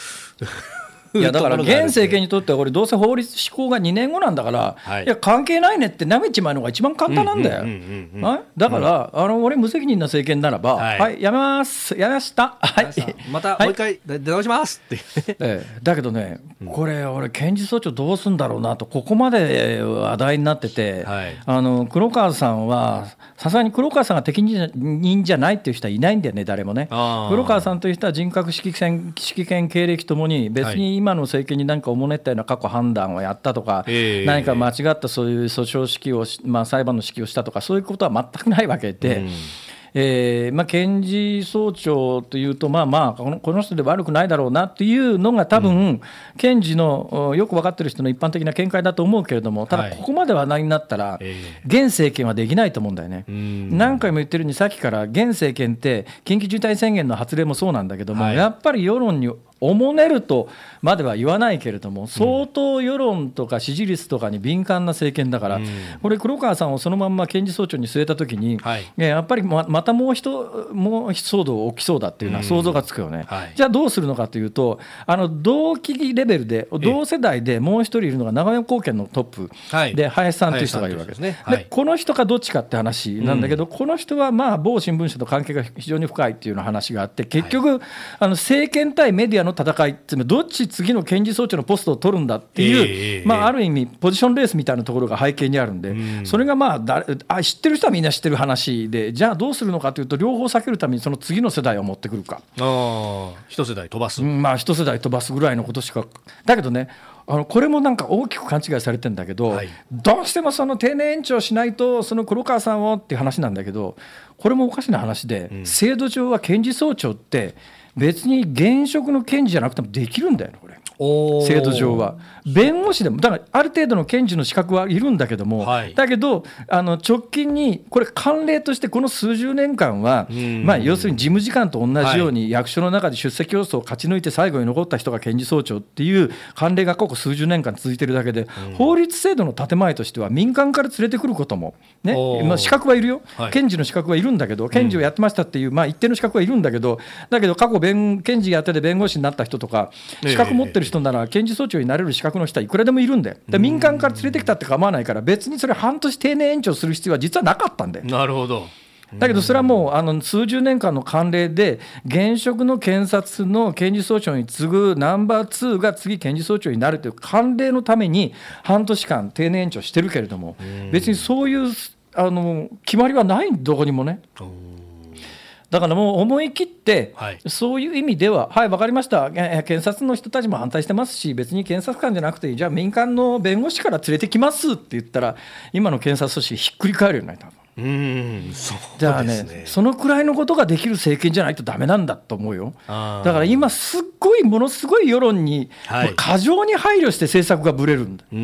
いやだから現政権にとってはこれどうせ法律施行がにねんごなんだから、はい、いや関係ないねって舐めちまうのが一番簡単なんだよ、だから、うん、あの俺無責任な政権ならば、はいはい、やめますやめました、はい、またもう一回出直しますって、ええ、だけどねこれ俺検事総長どうすんだろうなとここまで話題になってて、はい、あの黒川さんはさすがに黒川さんが適任じゃないっていう人はいないんだよね誰もね、黒川さんという人は人格識見経歴ともに別に今今の政権に何かおもねったような過去判断をやったとか、えー、何か間違ったそういう訴訟指揮を、まあ、裁判の指揮をしたとかそういうことは全くないわけで、うん、えーまあ、検事総長というとまあまあこの、この人で悪くないだろうなっていうのが多分、うん、検事のよく分かってる人の一般的な見解だと思うけれども、ただここまで話題になったら、はい、現政権はできないと思うんだよね、うん、何回も言ってるようにさっきから現政権って緊急事態宣言の発令もそうなんだけども、はい、やっぱり世論におもねるとまでは言わないけれども相当世論とか支持率とかに敏感な政権だから、うん、これ黒川さんをそのまんま検事総長に据えたときに、はい、やっぱり ま, またもうひともう騒動起きそうだっていうのは想像がつくよね、うん、はい、じゃあどうするのかというとあの同期レベルで同世代でもう一人いるのが長山高検のトップで、はい、林さんという人がいるわけですね、はい、でこの人かどっちかって話なんだけど、うん、この人はまあ某新聞社と関係が非常に深いっていうような話があって結局、はい、あの政権対メディアの戦いってどっち次の検事総長のポストを取るんだっていう、えーまあ、ある意味ポジションレースみたいなところが背景にあるんで、うん、それが、まあ、だあ知ってる人はみんな知ってる話で、じゃあどうするのかというと両方避けるためにその次の世代を持ってくるか、あ一世代飛ばす、うん、まあ、一世代飛ばすぐらいのことしかだけどね、あのこれもなんか大きく勘違いされてるんだけど、はい、どうしてもその定年延長しないとその黒川さんをっていう話なんだけど、これもおかしな話で、うん、制度上は検事総長って別に現職の検事じゃなくてもできるんだよねこれ。お制度上は弁護士でもだからある程度の検事の資格はいるんだけども、はい、だけどあの直近にこれ慣例としてこの数十年間は、まあ、要するに事務次官と同じように役所の中で出席競争を勝ち抜いて最後に残った人が検事総長っていう慣例がここ数十年間続いてるだけで、うん、法律制度の建前としては民間から連れてくることも、ねまあ、資格はいるよ、はい、検事の資格はいるんだけど検事をやってましたっていう、まあ、一定の資格はいるんだけどだけど過去弁検事やってて弁護士になった人とか資格持ってる人なら検事総長になれる資格の人はいくらでもいるんで、で民間から連れてきたって構わないから別にそれ半年定年延長する必要は実はなかったんで。なるほど。だけどそれはもうあの数十年間の慣例で現職の検察の検事総長に次ぐナンバーツーが次検事総長になるという慣例のために半年間定年延長してるけれども別にそういうあの決まりはないどこにもね。だからもう思い切って、はい、そういう意味では、はい、分かりました、検察の人たちも反対してますし、別に検察官じゃなくて、じゃあ、民間の弁護士から連れてきますって言ったら、今の検察組織、ひっくり返るよね、多分。うんそうですね、だからね、そのくらいのことができる政権じゃないとダメなんだと思うよ。だから今すっごいものすごい世論に、はい、過剰に配慮して政策がぶれるんだ。うー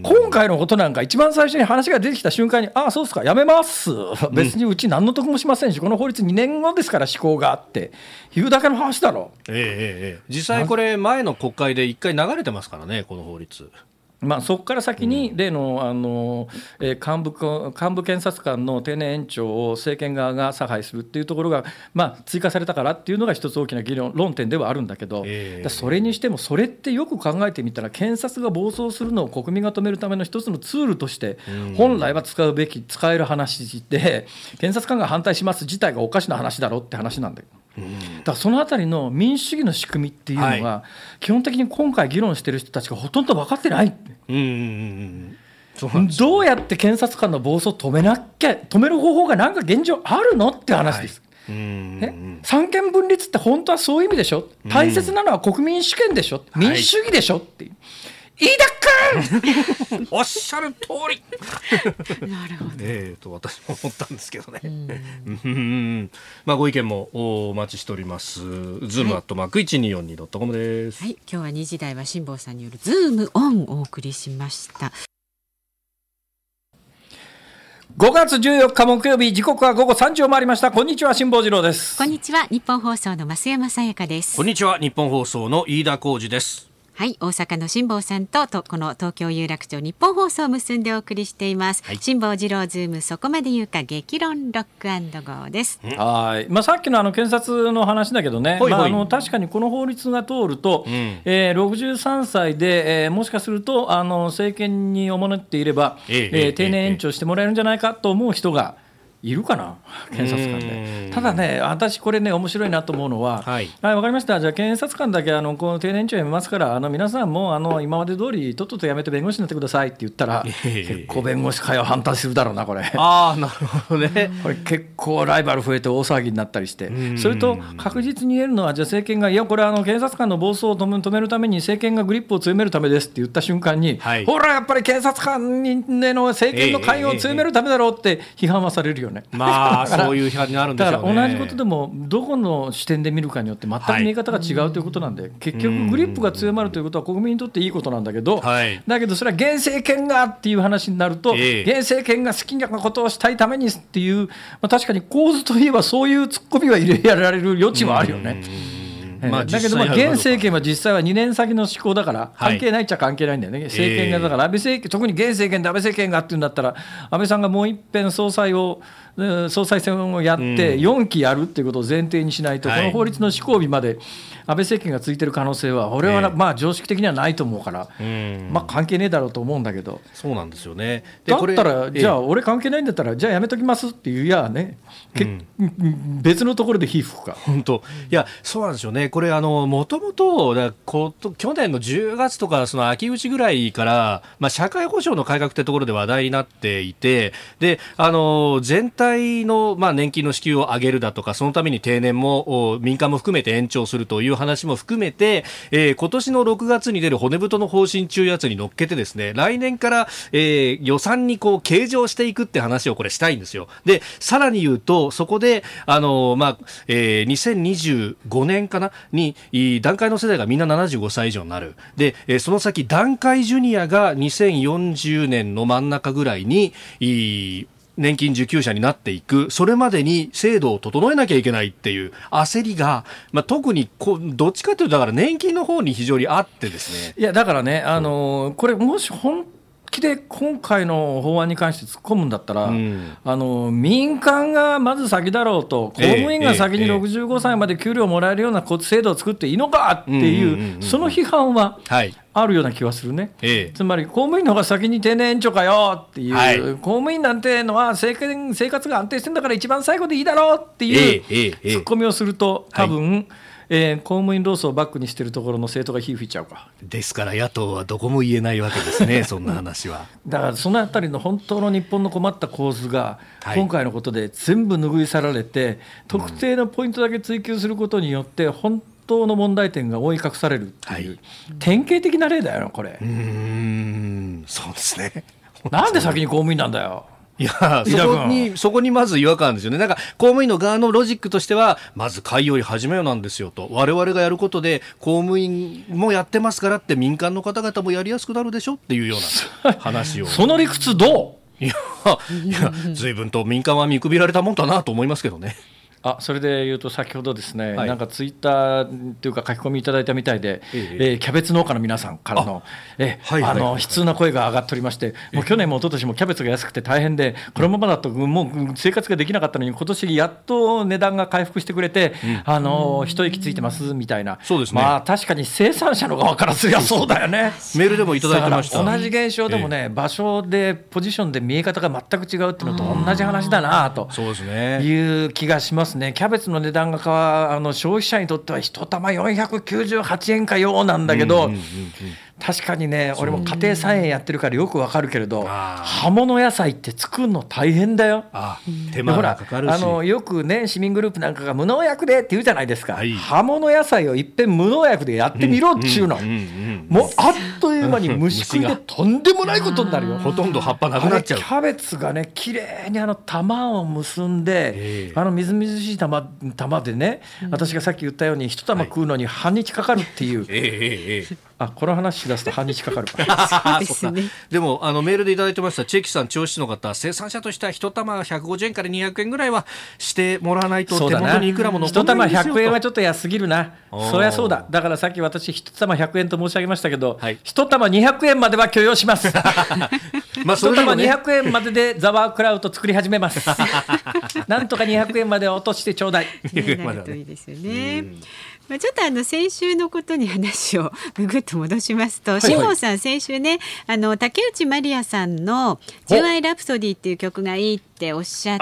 ん今回のことなんか一番最初に話が出てきた瞬間にああそうですかやめます別にうち何の得もしませんし、うん、この法律にねんごですから施行があっていうだけの話だろ、えーえー、実際これ前の国会で一回流れてますからねこの法律。まあ、そこから先に例の、あの、えー、幹部、幹部検察官の定年延長を政権側が差配するっていうところが、まあ、追加されたからっていうのが一つ大きな議論論点ではあるんだけど、えー、だそれにしてもそれってよく考えてみたら検察が暴走するのを国民が止めるための一つのツールとして本来は使うべき使える話で検察官が反対します自体がおかしな話だろって話なんだよ。だからそのあたりの民主主義の仕組みっていうのが基本的に今回議論してる人たちがほとんど分かってないって、うんうんうん、そうなんですね。どうやって検察官の暴走を止めなきゃ止める方法がなんか現状あるのって話です、はい、うんうんうん、三権分立って本当はそういう意味でしょ、大切なのは国民主権でしょ、うん、民主主義でしょっていう、はい飯田君おっしゃる通りなるほど、ねえと私も思ったんですけどねうんまあご意見もお待ちしております。 ズームアットマークいちにーよんにードットコム です、はい、今日はにじ台は辛坊さんによるズームオンをお送りしました。ごがつじゅうよっか木曜日、時刻はごごさんじを回りました。こんにちは、辛坊治郎です。こんにちは、日本放送の増山さやかです。こんにちは、日本放送の飯田浩司です。はい、大阪の辛坊さん と, とこの東京有楽町日本放送を結んでお送りしています。辛坊治郎ズームそこまで言うか激論ロック&ゴーです。はい、まあ、さっき の, あの検察の話だけどね、ほいほい、まあ、あの確かにこの法律が通ると、うんえー、ろくじゅうさんさいで、えー、もしかするとあの政権におもねっていれば、えーえーえー、定年延長してもらえるんじゃないかと思う人がいるかな検察官で。ただね、私これね面白いなと思うのは、はい、はい、わかりました、じゃあ検察官だけあのこの定年延長やめますから、あの皆さんもあの今まで通りとっととやめて弁護士になってくださいって言ったら、えー、結構弁護士会は反対するだろうなこれ。あーなるほどねこれ結構ライバル増えて大騒ぎになったりして、それと確実に言えるのは、じゃあ政権がいやこれあの検察官の暴走を止めるために政権がグリップを強めるためですって言った瞬間に、はい、ほらやっぱり検察官の政権の関与を強めるためだろうって批判はされるよね。まあそういう批判になるんでしょうね。だから同じことでもどこの視点で見るかによって全く見え方が違うということなんで、はい、結局グリップが強まるということは国民にとっていいことなんだけど、はい、だけどそれは現政権がっていう話になると、えー、現政権が好きなことをしたいためにっていう、まあ、確かに構図といえばそういうツッコミは入れられる余地はあるよね。まあ、だけどまあ現政権は実際はにねんさきの施行だから関係ないっちゃ関係ないんだよね、はい、政権がだから安倍政権、特に現政権で安倍政権がっていうんだったら、安倍さんがもう一遍総裁を総裁選をやってよんきやるっていうことを前提にしないと、この法律の施行日まで安倍政権が続いてる可能性は俺はまあ常識的にはないと思うから、まあ、関係ねえだろうと思うんだけど。そうなんですよね。でだったらじゃあ俺関係ないんだったらじゃあやめときますって言うやね、うん、別のところで皮膚か本当いやそうなんですよね。これあのもともと去年のじゅうがつとかその秋口ぐらいから、まあ、社会保障の改革ってところで話題になっていて、であの全体体のまあ年金の支給を上げるだとか、そのために定年も民間も含めて延長するという話も含めて、えー、今年のろくがつに出る骨太の方針中やつに乗っけてですね、来年から、えー、予算にこう計上していくって話をこれしたいんですよ。で、さらに言うと、そこであのー、まあ、えー、にせんにじゅうごねんかなに団塊の世代がみんなななじゅうごさい以上になる。で、えー、その先団塊ジュニアがにせんよんじゅうねんの真ん中ぐらいにい年金受給者になっていく。それまでに制度を整えなきゃいけないっていう焦りが、まあ、特にこどっちかというとだから年金の方に非常にあってですね。いやだからね、あのー、これもし本気で今回の法案に関して突っ込むんだったら、うん、あの民間がまず先だろうと、公務員が先にろくじゅうごさいまで給料もらえるような制度を作っていいのかっていう、その批判はあるような気はするね、ええ、つまり公務員の方が先に定年延長かよっていう、はい、公務員なんてのは生活が安定してるんだから一番最後でいいだろうっていうツッコミをすると、多分、はい、えー、公務員労組をバックにしてるところの政党が火吹いちゃうか。ですから野党はどこも言えないわけですねそんな話は。だからそのあたりの本当の日本の困った構図が、はい、今回のことで全部拭い去られて、特定のポイントだけ追求することによって、うん、本当の問題点が覆い隠されるっていう、はい、典型的な例だよこれ。うーん、そうですねなんで先に公務員なんだよ。いや、そこに、そこにまず違和感ですよね。なんか、公務員の側のロジックとしては、まず会より始めよなんですよと。我々がやることで、公務員もやってますからって、民間の方々もやりやすくなるでしょっていうような話を。その理屈どう？いや、いや、随分と民間は見くびられたもんだなと思いますけどね。あ、それで言うと先ほどですね、はい、なんかツイッターというか書き込みいただいたみたいで、えーえー、キャベツ農家の皆さんからのえ、はいはいはいはい、あの悲痛な声が上がっておりまして、もう去年も一昨年もキャベツが安くて大変で、このままだともう生活ができなかったのに、今年やっと値段が回復してくれて、うん、あの一息ついてますみたいな。そうですね、まあ確かに生産者の側からすりゃそうだよね。メールでもいただいてました。同じ現象でもね、えー、場所でポジションで見え方が全く違うっていうのと同じ話だなという気がします。キャベツの値段があの消費者にとっては一玉よんひゃくきゅうじゅうはちえんかようなんだけど、うんうんうんうん、確かにね、俺も家庭菜園やってるからよくわかるけれど、葉物野菜って作るの大変だよ。あ、手間がかかるし、あのよくね市民グループなんかが無農薬でって言うじゃないですか、はい、葉物野菜をいっぺん無農薬でやってみろっていうの、うんうんうんうん、もうあっという間に虫食いでとんでもないことになるよ。ほとんど葉っぱなくなっちゃう。キャベツがねきれいにあの玉を結んで、あのみずみずしい 玉, 玉でね、私がさっき言ったように一玉食うのに半日かかるっていう、はい、ええええ、あ、この話し出すと半日かかるからそうですね。でもあのメールでいただいてましたチェキさん、銚子の方、生産者としては一玉ひゃくごじゅうえんからにひゃくえんぐらいはしてもらわないと手元にいくらも残らないんですよと。一玉ひゃくえんはちょっと安すぎるな。そりゃそうだ。だからさっき私一玉ひゃくえんと申し上げましたけど、はい、一玉にひゃくえんまでは許容しますまあそれでもね、一玉にひゃくえんまででザワークラウト作り始めますなんとかにひゃくえんまで落としてちょうだいなるといいですよね、うん、まあ、ちょっとあの先週のことに話をぐぐっと戻しますと、志保さん先週ね、あの竹内まりやさんの純愛ラプソディっていう曲がいいっておっしゃ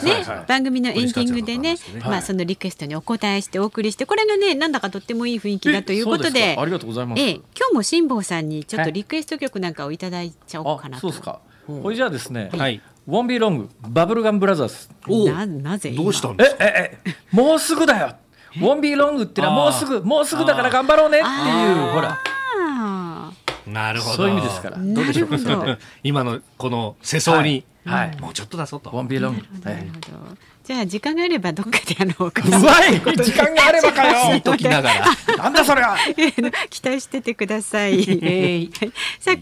って、番組のエンディングでね、まあそのリクエストにお答えしてお送りして、これがねなんだかとってもいい雰囲気だということで、ありがとうございます。ええ、今日も辛坊さんにちょっとリクエスト曲なんかをいただいちゃおうかなと。そうですか。これじゃあですね、はい、Won't Be Long、バブルガンブラザーズ。な、なぜ今？どうしたんですか？えええ、もうすぐだよ。ウォンビーロングってのはもうすぐもうすぐだから頑張ろうねっていう、ほら、なるほど、そういう意味ですから。どうでしょうか今のこの世相に、はいはい、もうちょっとだぞと、ウォンビーロング、じゃあ時間があればどっかであのうまい時間があればかよときながらなんだそれは期待しててください、えー、さあ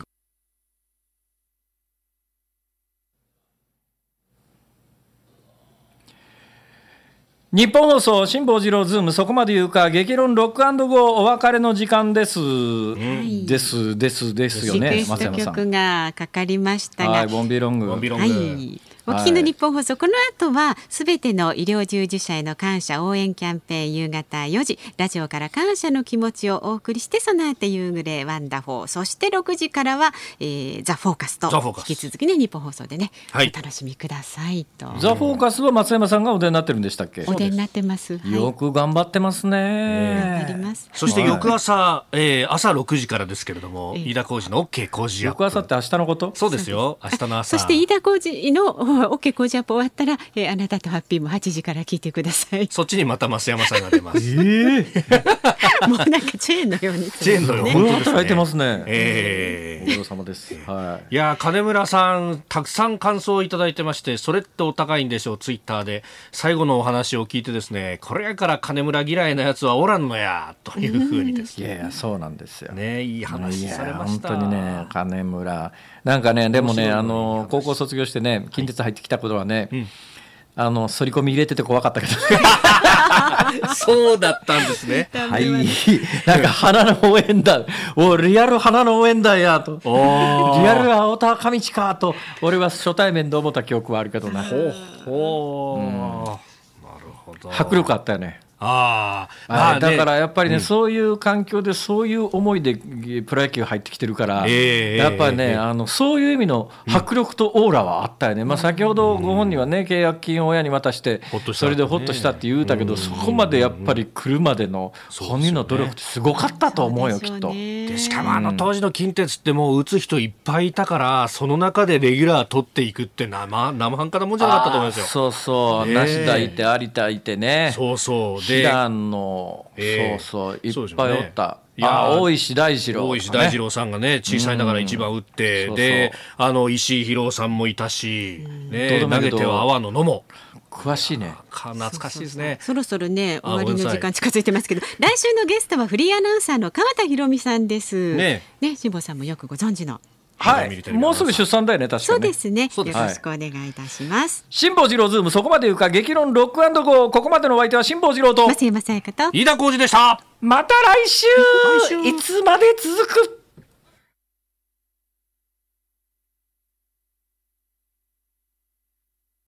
日本放送辛坊治郎ズーム、そこまで言うか激論ロック&ゴー、お別れの時間です、はい、ですですですよね。リクエスト曲がかかりましたが、はい、ボンビロング、ボンビロング、はい、お聞きの日本放送、はい、この後はすべての医療従事者への感謝応援キャンペーン、夕方よじラジオから感謝の気持ちをお送りして、その後夕暮れワンダフォー、そしてろくじからは、えー、ザ・フォーカスと引き続きね日本放送でね、はい、お楽しみくださいと。ザ・フォーカスは松山さんがお出になってるんでしたっけ。になってます、はい、よく頑張ってますね、えー、ますそして翌朝、はい、えー、朝ろくじからですけれども、えー、飯田浩司の OK 工事アップ、翌朝って明日のこと。そうですよ、明日の朝そして飯田浩司のの OK 工事アップ終わったら、えー、あなたとハッピーもはちじから聞いてください。そっちにまた増山さんが出ます。えー、もうなんかチェーンのように、ね、チェーンのように本当ですね。働いてますね。えー、お疲れ様です、はい、いや金村さんたくさん感想をいただいてまして、それってお高いんでしょうツイッターで最後のお話を聞いてですね、これやから金村嫌いなやつはおらんのやというふうにですね、うん、いやいやそうなんですよ、ね、いい話されました。本当にね金村なんかね、でもねあの高校卒業してね近鉄入ってきた頃はね、はい、うん、あの反り込み入れてて怖かったけどそうだったんですね。はい、なんか花の応援団おリアル花の応援団やとおリアル青田上地かと俺は初対面で思った記憶はあるけどな。ほうほう、うん、なるほど、迫力あったよね。あああ、だからやっぱりね、うん、そういう環境でそういう思いでプロ野球入ってきてるから、えー、やっぱりね、えー、あのそういう意味の迫力とオーラはあったよね、うん、まあ、先ほどご本人はね契約金を親に渡して、うん、それでホッとしたって言うたけど、うん、そこまでやっぱり来るまでの本人の努力ってすごかったと思うよ、きっと。でしかもあの当時の近鉄ってもう打つ人いっぱいいたから、その中でレギュラー取っていくって生半可なもんじゃなかったと思いますよ。そうそう、えー、梨田いて有田いてね、そうそうで、平野、えー、そうそういっぱいおった、ね、いや大石大二郎、大石大二郎さんがね小さいながら一番打って、うん、でそうそうあの石井博夫さんもいたし、ね、投げては阿波野のも詳しいね。懐かしいですね。 そ, う そ, う そ, うそろそろね終わりの時間近づいてますけど、来週のゲストはフリーアナウンサーの川田裕美さんですね。ね、辛坊さんもよくご存知の。はい、もうすぐ出産だよね確かに、ね、そうですね、よろしくお願いいたします。辛坊治郎ズームそこまで言うか激論ロック&ゴー、ここまでのお相手は辛坊治郎と増山さやかと飯田浩司でした。また来週、 来週いつまで続く。